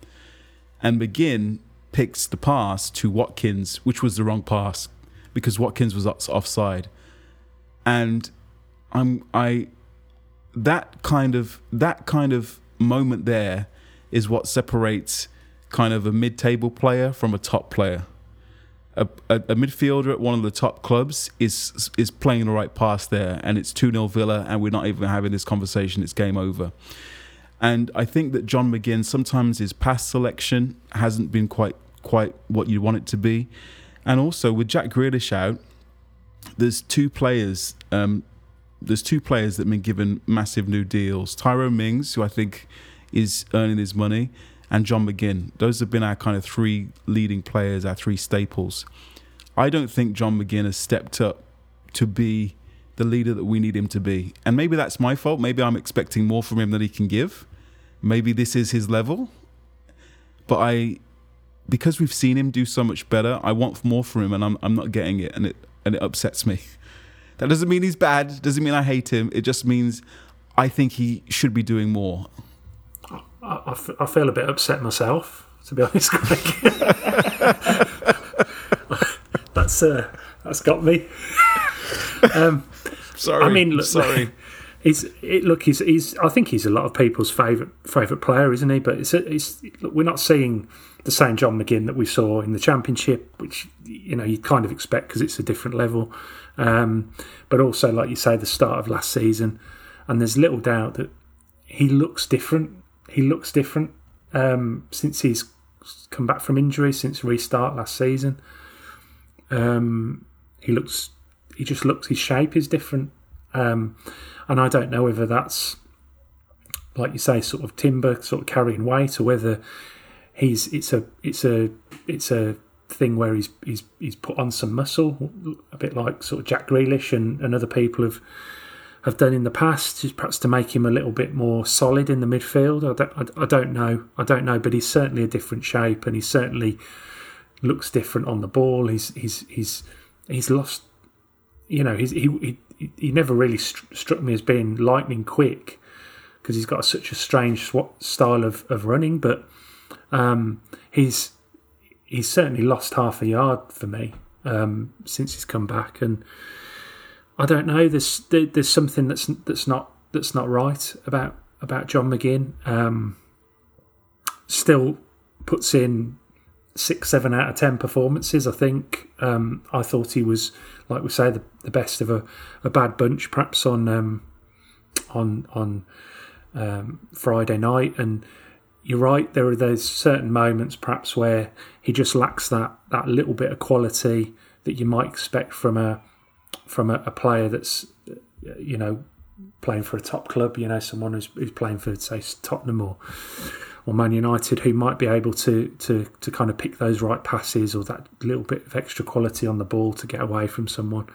And McGinn picks the pass to Watkins, which was the wrong pass because Watkins was offside. And that kind of moment there is what separates kind of a mid-table player from a top player. A midfielder at one of the top clubs is playing the right pass there, and it's 2-0 Villa, and we're not even having this conversation. It's game over. And I think that John McGinn, sometimes his pass selection hasn't been quite what you want it to be. And also with Jack Grealish out, there's two players that have been given massive new deals. Tyrone Mings, who I think is earning his money, and John McGinn. Those have been our kind of three leading players, our three staples. I don't think John McGinn has stepped up to be the leader that we need him to be. And maybe that's my fault. Maybe I'm expecting more from him than he can give. Maybe this is his level. But because we've seen him do so much better, I want more from him, and I'm not getting it, and it upsets me. That doesn't mean he's bad. Doesn't mean I hate him. It just means I think he should be doing more. I feel a bit upset myself, to be honest, Greg. That's got me. Sorry. I mean, look, sorry. He's I think he's a lot of people's favourite player, isn't he? But look, we're not seeing the same John McGinn that we saw in the Championship, which, you know, you kind of expect because it's a different level. But also, like you say, the start of last season, and there's little doubt that he looks different. He looks different since he's come back from injury, since restart last season. His shape is different. And I don't know whether that's, like you say, sort of timber, sort of carrying weight, or whether it's a thing where he's put on some muscle, a bit like sort of Jack Grealish and other people have done in the past, just perhaps to make him a little bit more solid in the midfield. I don't know, but he's certainly a different shape, and he certainly looks different on the ball. He's lost. You know, he never really struck me as being lightning quick because he's got such a strange style of running. But he's certainly lost half a yard for me since he's come back, and I don't know. There's something that's not right about John McGinn. Still puts in 6-7 out of 10 performances, I think. I thought he was, like we say, the best of a bad bunch, perhaps on Friday night, and you're right, there are those certain moments perhaps where he just lacks that little bit of quality that you might expect from a player that's, you know, playing for a top club, you know, someone who's playing for, say, Tottenham or Man United, who might be able to kind of pick those right passes or that little bit of extra quality on the ball to get away from someone.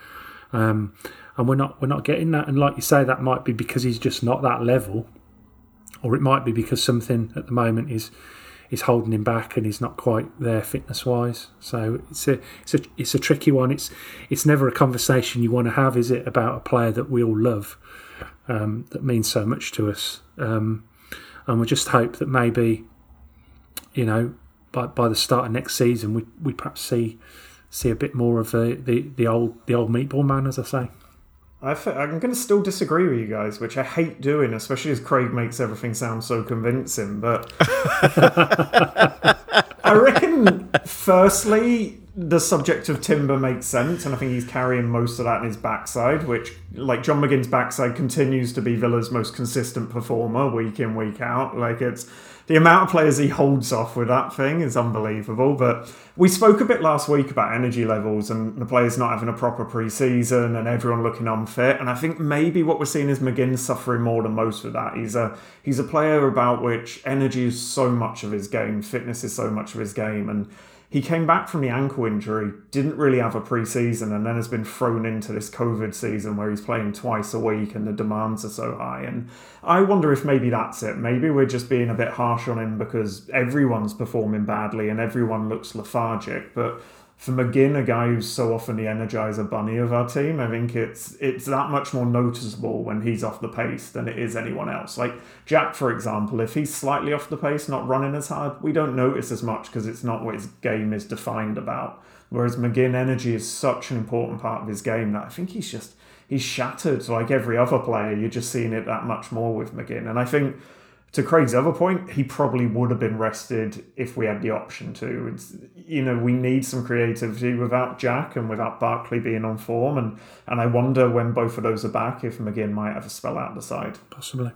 And we're not getting that. And like you say, that might be because he's just not that level, or it might be because something at the moment is holding him back and he's not quite there fitness wise. So it's a tricky one. It's never a conversation you want to have, is it, about a player that we all love, that means so much to us. And we just hope that maybe, you know, by the start of next season, we perhaps see a bit more of the old meatball man, as I say. I'm going to still disagree with you guys, which I hate doing, especially as Craig makes everything sound so convincing. But I reckon, firstly, the subject of timber makes sense, and I think he's carrying most of that in his backside, which, like, John McGinn's backside continues to be Villa's most consistent performer week in, week out. Like, it's the amount of players he holds off with that thing is unbelievable. But we spoke a bit last week about energy levels and the players not having a proper pre-season and everyone looking unfit, and I think maybe what we're seeing is McGinn suffering more than most of that. He's a player about which energy is so much of his game, fitness is so much of his game, and he came back from the ankle injury, didn't really have a pre-season, and then has been thrown into this COVID season where he's playing twice a week and the demands are so high. And I wonder if maybe that's it. Maybe we're just being a bit harsh on him because everyone's performing badly and everyone looks lethargic. But for McGinn, a guy who's so often the energizer bunny of our team, I think it's that much more noticeable when he's off the pace than it is anyone else. Like Jack, for example, if he's slightly off the pace, not running as hard, we don't notice as much because it's not what his game is defined about. Whereas McGinn, energy is such an important part of his game that I think he's shattered. Like every other player, you're just seeing it that much more with McGinn. And I think, to Craig's other point, he probably would have been rested if we had the option to. It's, you know, we need some creativity without Jack and without Barkley being on form. And I wonder when both of those are back, if McGinn might have a spell out the side. Possibly.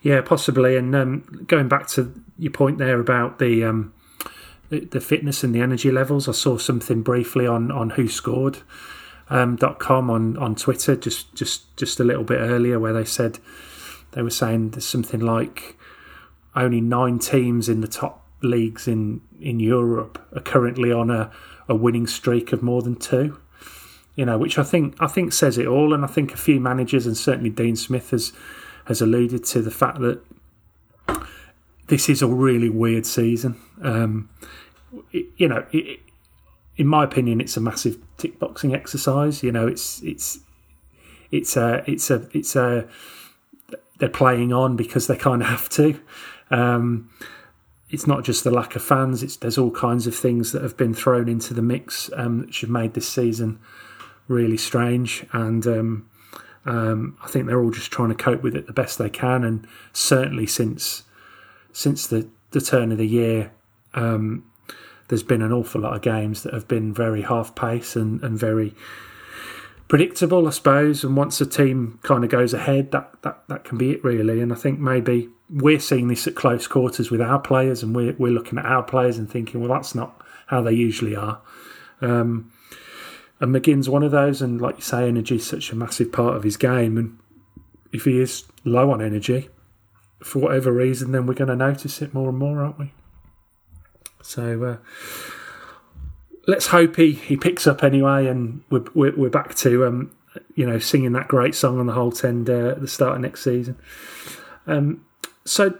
Yeah, possibly. And going back to your point there about the fitness and the energy levels, I saw something briefly on Who Scored .com on Twitter just a little bit earlier where they said, they were saying there's something like only 9 teams in the top leagues in Europe are currently on a winning streak of more than 2, you know, which I think says it all. And I think a few managers, and certainly Dean Smith has alluded to the fact that this is a really weird season. In my opinion, it's a massive tick boxing exercise. You know, it's they're playing on because they kind of have to. It's not just the lack of fans. There's all kinds of things that have been thrown into the mix which have made this season really strange. And I think they're all just trying to cope with it the best they can. And certainly since the turn of the year, there's been an awful lot of games that have been very half-pace and very predictable, I suppose, and once a team kind of goes ahead, that can be it really. And I think maybe we're seeing this at close quarters with our players, and we're looking at our players and thinking, well, that's not how they usually are. And McGinn's one of those, and like you say, energy is such a massive part of his game, and if he is low on energy for whatever reason, then we're going to notice it more and more, aren't we? So let's hope he picks up anyway, and we're back to singing that great song on the Holt End at the start of next season. So,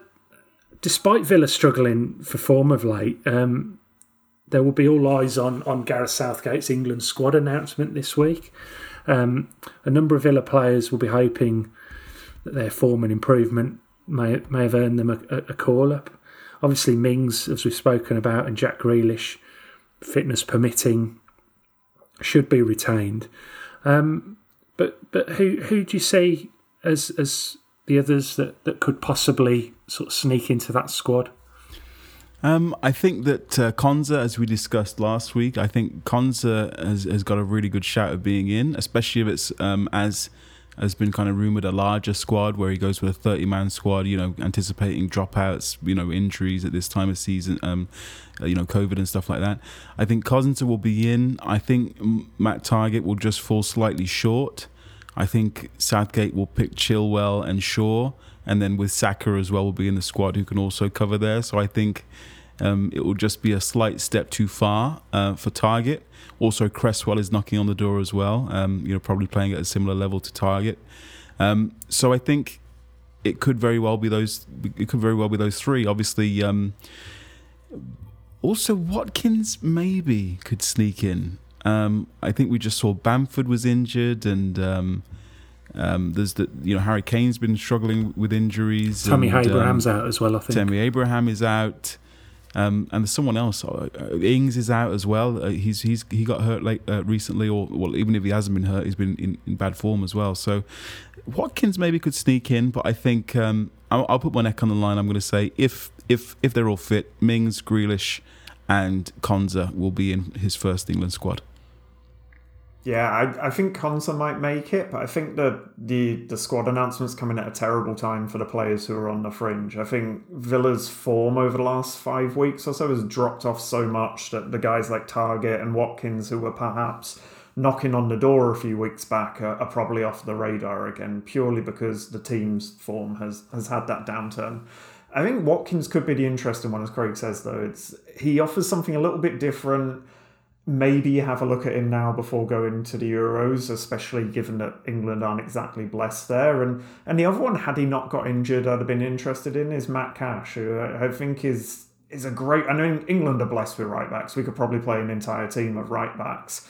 despite Villa struggling for form of late, there will be all eyes on Gareth Southgate's England squad announcement this week. A number of Villa players will be hoping that their form and improvement may have earned them a call up. Obviously, Mings, as we've spoken about, and Jack Grealish, fitness permitting, should be retained, but who do you see as the others that could possibly sort of sneak into that squad? I think that Konsa, as we discussed last week, I think Konsa has got a really good shout of being in, especially if it's as has been kind of rumoured a larger squad where he goes with a 30-man squad, you know, anticipating dropouts, you know, injuries at this time of season, you know, COVID and stuff like that. I think Konsa will be in. I think Matt Target will just fall slightly short. I think Southgate will pick Chilwell and Shaw, and then with Saka as well will be in the squad, who can also cover there. So I think it will just be a slight step too far for Target. Also, Cresswell is knocking on the door as well, you know, probably playing at a similar level to Target. So I think it could very well be those. It could very well be those three. Obviously, also Watkins maybe could sneak in. I think we just saw Bamford was injured, and there's the, you know, Harry Kane's been struggling with injuries. Tammy Abraham's out as well, I think. Tammy Abraham is out. And there's someone else. Ings is out as well. He got hurt late recently, or well, even if he hasn't been hurt, he's been in bad form as well. So Watkins maybe could sneak in, but I think I'll put my neck on the line. I'm going to say if they're all fit, Mings, Grealish, and Konsa will be in his first England squad. Yeah, I think Konsa might make it, but I think the squad announcement's coming at a terrible time for the players who are on the fringe. I think Villa's form over the last 5 weeks or so has dropped off so much that the guys like Target and Watkins, who were perhaps knocking on the door a few weeks back, are probably off the radar again, purely because the team's form has had that downturn. I think Watkins could be the interesting one, as Craig says, though. He offers something a little bit different. Maybe have a look at him now before going to the Euros, especially given that England aren't exactly blessed there. And the other one, had he not got injured, I'd have been interested in, is Matt Cash, who I think is a great... I know England are blessed with right-backs. We could probably play an entire team of right-backs.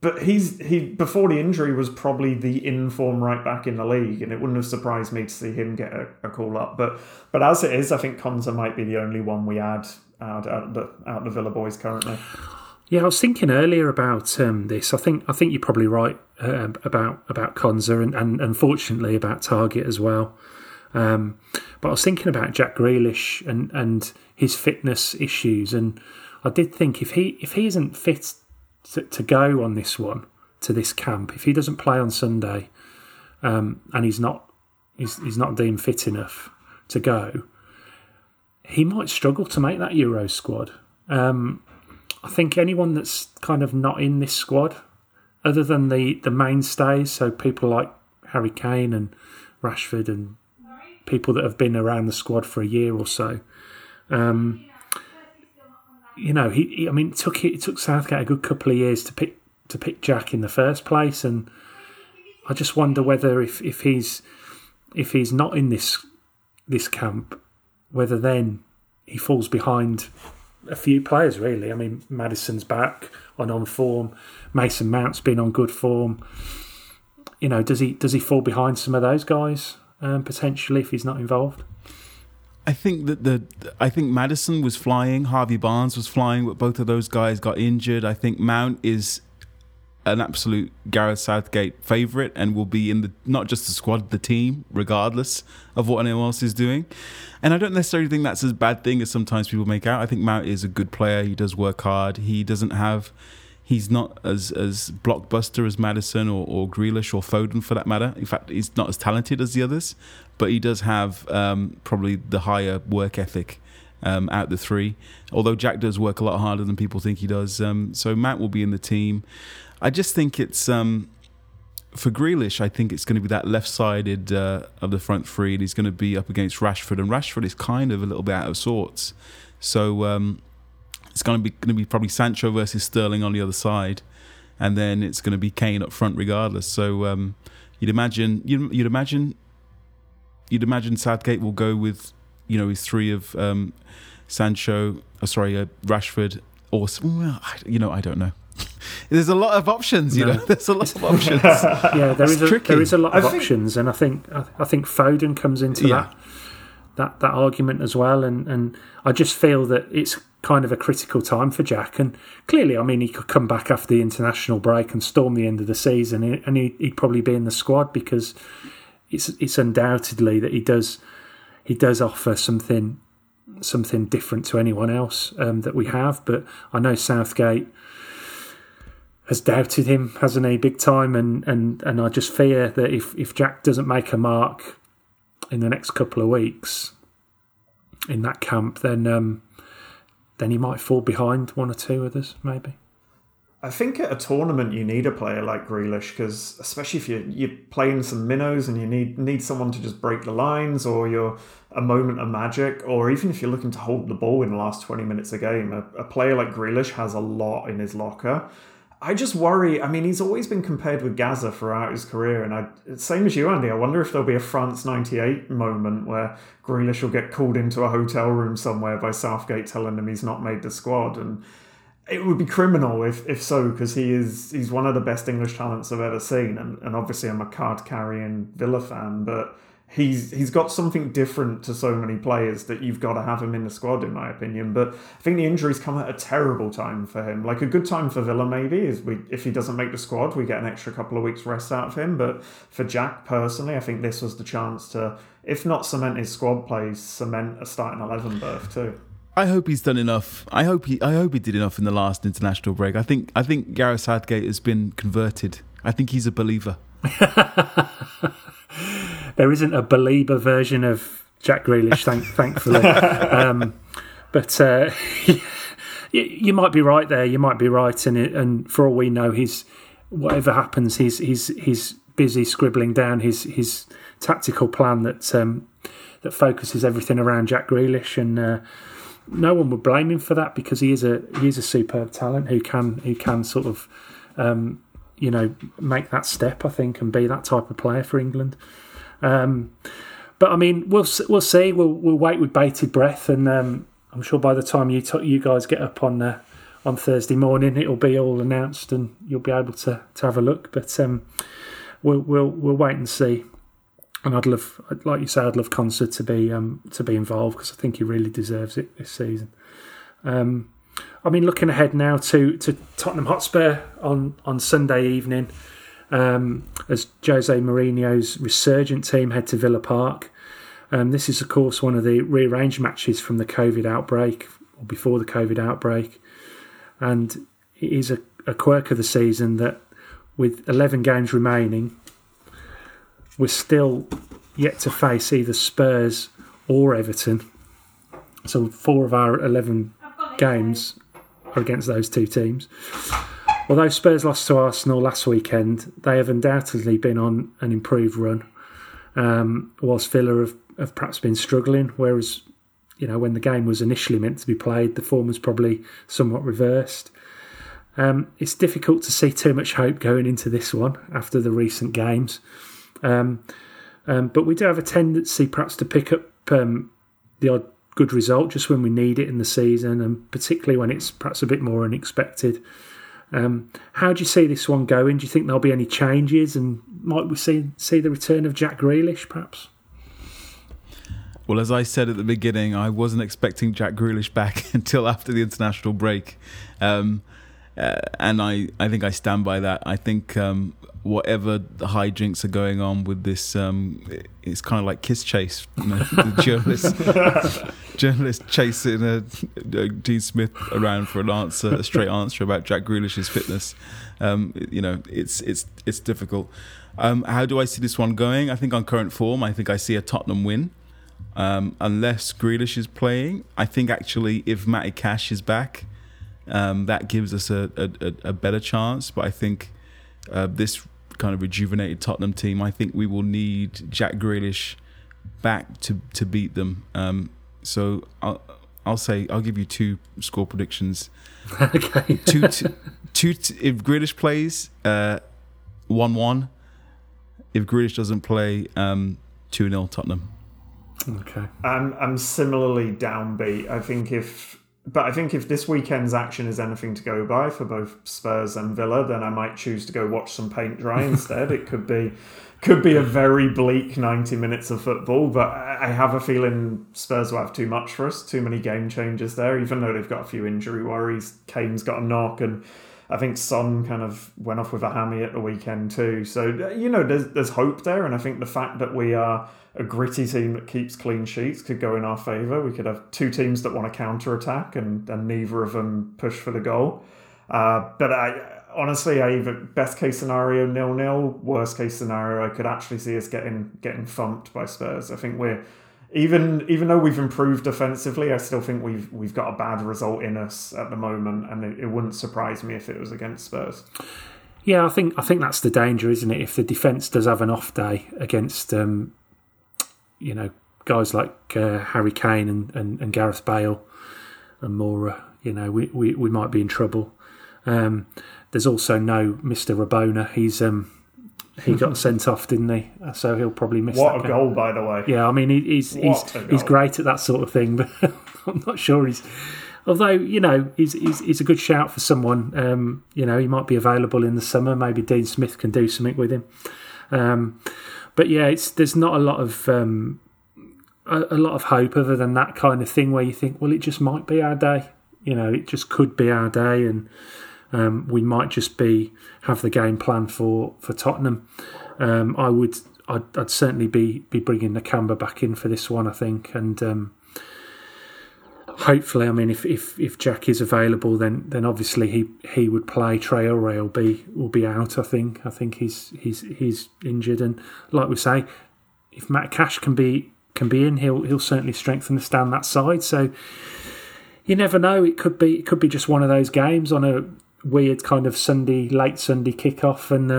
But he before the injury was probably the in-form right-back in the league, and it wouldn't have surprised me to see him get a call-up. But as it is, I think Konsa might be the only one we add out the Villa boys currently. Yeah, I was thinking earlier about this. I think you're probably right about Konsa and unfortunately about Target as well. But I was thinking about Jack Grealish and his fitness issues, and I did think if he isn't fit to go on this one, to this camp, if he doesn't play on Sunday, and he's not deemed fit enough to go, he might struggle to make that Euro squad. I think anyone that's kind of not in this squad, other than the mainstays, so people like Harry Kane and Rashford and people that have been around the squad for a year or so, you know, it took Southgate a good couple of years to pick Jack in the first place, and I just wonder whether if he's not in this camp, whether then he falls behind a few players, really. I mean, Maddison's back and on form. Mason Mount's been on good form. You know, does he fall behind some of those guys potentially if he's not involved? I think that I think Maddison was flying, Harvey Barnes was flying, but both of those guys got injured. I think Mount is an absolute Gareth Southgate favourite and will be in the, not just the squad, the team, regardless of what anyone else is doing. And I don't necessarily think that's as bad thing as sometimes people make out. I think Mount is a good player. He does work hard. He's not as blockbuster as Maddison or Grealish or Foden for that matter. In fact, he's not as talented as the others, but he does have probably the higher work ethic out the three. Although Jack does work a lot harder than people think he does. So Mount will be in the team. I just think it's, for Grealish, I think it's going to be that left-sided of the front three, and he's going to be up against Rashford, and Rashford is kind of a little bit out of sorts. So it's going to be probably Sancho versus Sterling on the other side, and then it's going to be Kane up front regardless. So you'd imagine Southgate will go with, you know, his three of Rashford, or, well, you know, I don't know. There's a lot of options, you know. There's a lot of options. Yeah, there is a lot of options, and I think Foden comes into that argument as well. And I just feel that it's kind of a critical time for Jack. And clearly, I mean, he could come back after the international break and storm the end of the season, and he'd probably be in the squad because it's undoubtedly that he does offer something different to anyone else that we have. But I know Southgate has doubted him, hasn't he, big time? And I just fear that if Jack doesn't make a mark in the next couple of weeks in that camp, then he might fall behind one or two others, maybe. I think at a tournament you need a player like Grealish, because especially if you're playing some minnows and you need someone to just break the lines, or you're a moment of magic, or even if you're looking to hold the ball in the last 20 minutes a game, a player like Grealish has a lot in his locker. I just worry. I mean, he's always been compared with Gather throughout his career, and same as you, Andy, I wonder if there'll be a France 98 moment where Grealish will get called into a hotel room somewhere by Southgate telling him he's not made the squad, and it would be criminal if so, because he's one of the best English talents I've ever seen, and obviously I'm a card-carrying Villa fan, but he's got something different to so many players that you've got to have him in the squad, in my opinion. But I think the injuries come at a terrible time for him. Like, a good time for Villa maybe is if he doesn't make the squad, we get an extra couple of weeks rest out of him. But for Jack personally, I think this was the chance to, if not cement his squad play, cement a starting 11 berth too. I hope he's done enough. I hope he did enough in the last international break. I think Gareth Southgate has been converted. I think he's a believer. There isn't a believer version of Jack Grealish, thankfully. But you might be right there. You might be right, and for all we know, whatever happens, he's busy scribbling down his tactical plan that focuses everything around Jack Grealish. And no one would blame him for that, because he is a superb talent who can sort of make that step, I think, and be that type of player for England. But I mean, we'll see. We'll wait with bated breath, and I'm sure by the time you guys get up on Thursday morning, it'll be all announced, and you'll be able to have a look. But we'll wait and see. And I'd love Konsa to be involved, because I think he really deserves it this season. I mean, looking ahead now to Tottenham Hotspur on Sunday evening, as Jose Mourinho's resurgent team head to Villa Park. This is, of course, one of the rearranged matches from the COVID outbreak, or before the COVID outbreak, and it is a quirk of the season that with 11 games remaining, we're still yet to face either Spurs or Everton. So 4 of our 11 games are against those two teams. Although Spurs lost to Arsenal last weekend, they have undoubtedly been on an improved run, whilst Villa have perhaps been struggling, whereas, when the game was initially meant to be played, the form was probably somewhat reversed. It's difficult to see too much hope going into this one after the recent games. But we do have a tendency perhaps to pick up the odd good result just when we need it in the season, and particularly when it's perhaps a bit more unexpected. How do you see this one going? Do you think there'll be any changes, and might we see the return of Jack Grealish perhaps? Well, as I said at the beginning, I wasn't expecting Jack Grealish back until after the international break, and I think I stand by that. I think whatever the hijinks are going on with this, it's kind of like Kiss Chase. The journalist chasing Dean Smith around for a straight answer about Jack Grealish's fitness. It's difficult. How do I see this one going? I think on current form, I think I see a Tottenham win, unless Grealish is playing. I think actually, if Matty Cash is back, that gives us a better chance. But I think this kind of rejuvenated Tottenham team, I think we will need Jack Grealish back to beat them. So I'll give you 2 score predictions. Okay. If Grealish plays, 1-1. If Grealish doesn't play, 2-0 Tottenham. Okay. I'm similarly downbeat. I think if this weekend's action is anything to go by for both Spurs and Villa, then I might choose to go watch some paint dry instead. It could be a very bleak 90 minutes of football, but I have a feeling Spurs will have too much for us, too many game changes there, even though they've got a few injury worries. Kane's got a knock, and I think Son kind of went off with a hammy at the weekend too. So, there's hope there, and I think the fact that we are a gritty team that keeps clean sheets could go in our favour. We could have 2 teams that want to counter-attack and neither of them push for the goal. But I honestly, I either best case scenario 0-0, worst case scenario I could actually see us getting thumped by Spurs. I think we're even though we've improved defensively, I still think we've got a bad result in us at the moment, and it wouldn't surprise me if it was against Spurs. Yeah, I think that's the danger, isn't it? If the defence does have an off day against, guys like Harry Kane and Gareth Bale and Moura, we might be in trouble. There's also no Mr. Rabona. He got sent off, didn't he? So he'll probably miss that. What a goal, by the way. Yeah, I mean, he's great at that sort of thing, but I'm not sure he's... Although, he's a good shout for someone. He might be available in the summer. Maybe Dean Smith can do something with him. But yeah, there's not a lot of hope other than that kind of thing where you think, well, it just might be our day. It just could be our day, and we might just have the game plan for Tottenham. I'd certainly be bringing Nakamba back in for this one, I think, and. Hopefully, I mean, if Jack is available, then obviously he would play. Traore will be out. I think he's injured, and like we say, if Matt Cash can be in, he'll certainly strengthen us down that side. So you never know. It could be just one of those games on a weird kind of late Sunday kickoff, and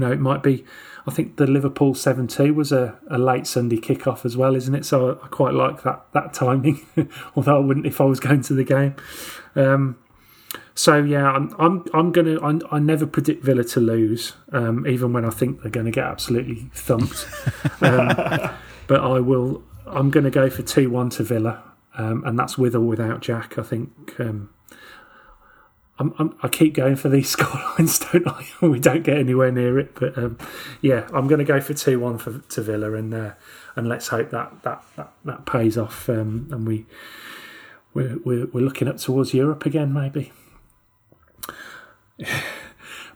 it might be. I think the Liverpool 7-2 was a late Sunday kickoff as well, isn't it? So I quite like that timing, although I wouldn't if I was going to the game. So yeah, I'm gonna. I never predict Villa to lose, even when I think they're going to get absolutely thumped. But I will. I'm going to go for 2-1 to Villa, and that's with or without Jack. I think. I keep going for these scorelines, don't I? We don't get anywhere near it, but I'm going to go for 2-1 to Villa, and let's hope that pays off, and we're looking up towards Europe again, maybe.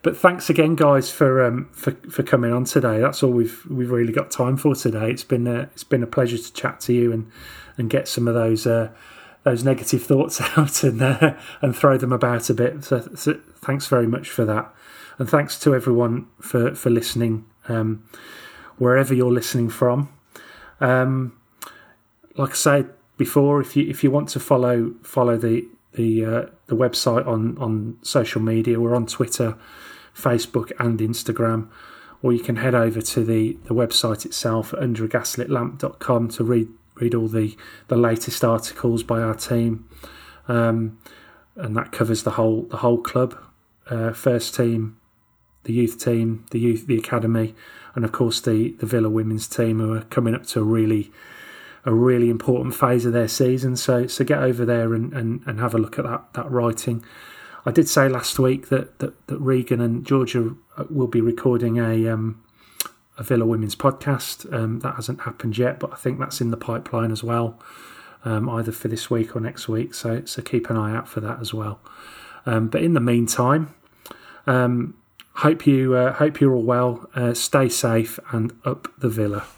But thanks again, guys, for coming on today. That's all we've really got time for today. It's been a pleasure to chat to you and get some of those negative thoughts out and throw them about a bit. So thanks very much for that, and thanks to everyone for listening, wherever you're listening from. Like I said before, if you want to follow the website on social media, we're on Twitter, Facebook, and Instagram. Or you can head over to the website itself, underagaslitlamp.com, to read all the latest articles by our team, and that covers the whole club, first team, the youth team, the academy, and of course the Villa women's team, who are coming up to a really important phase of their season. So get over there and have a look at that writing. I did say last week that Regan and Georgia will be recording a Villa Women's podcast. That hasn't happened yet, but I think that's in the pipeline as well, either for this week or next week. So keep an eye out for that as well. But in the meantime, hope you're all well. Stay safe and up the Villa.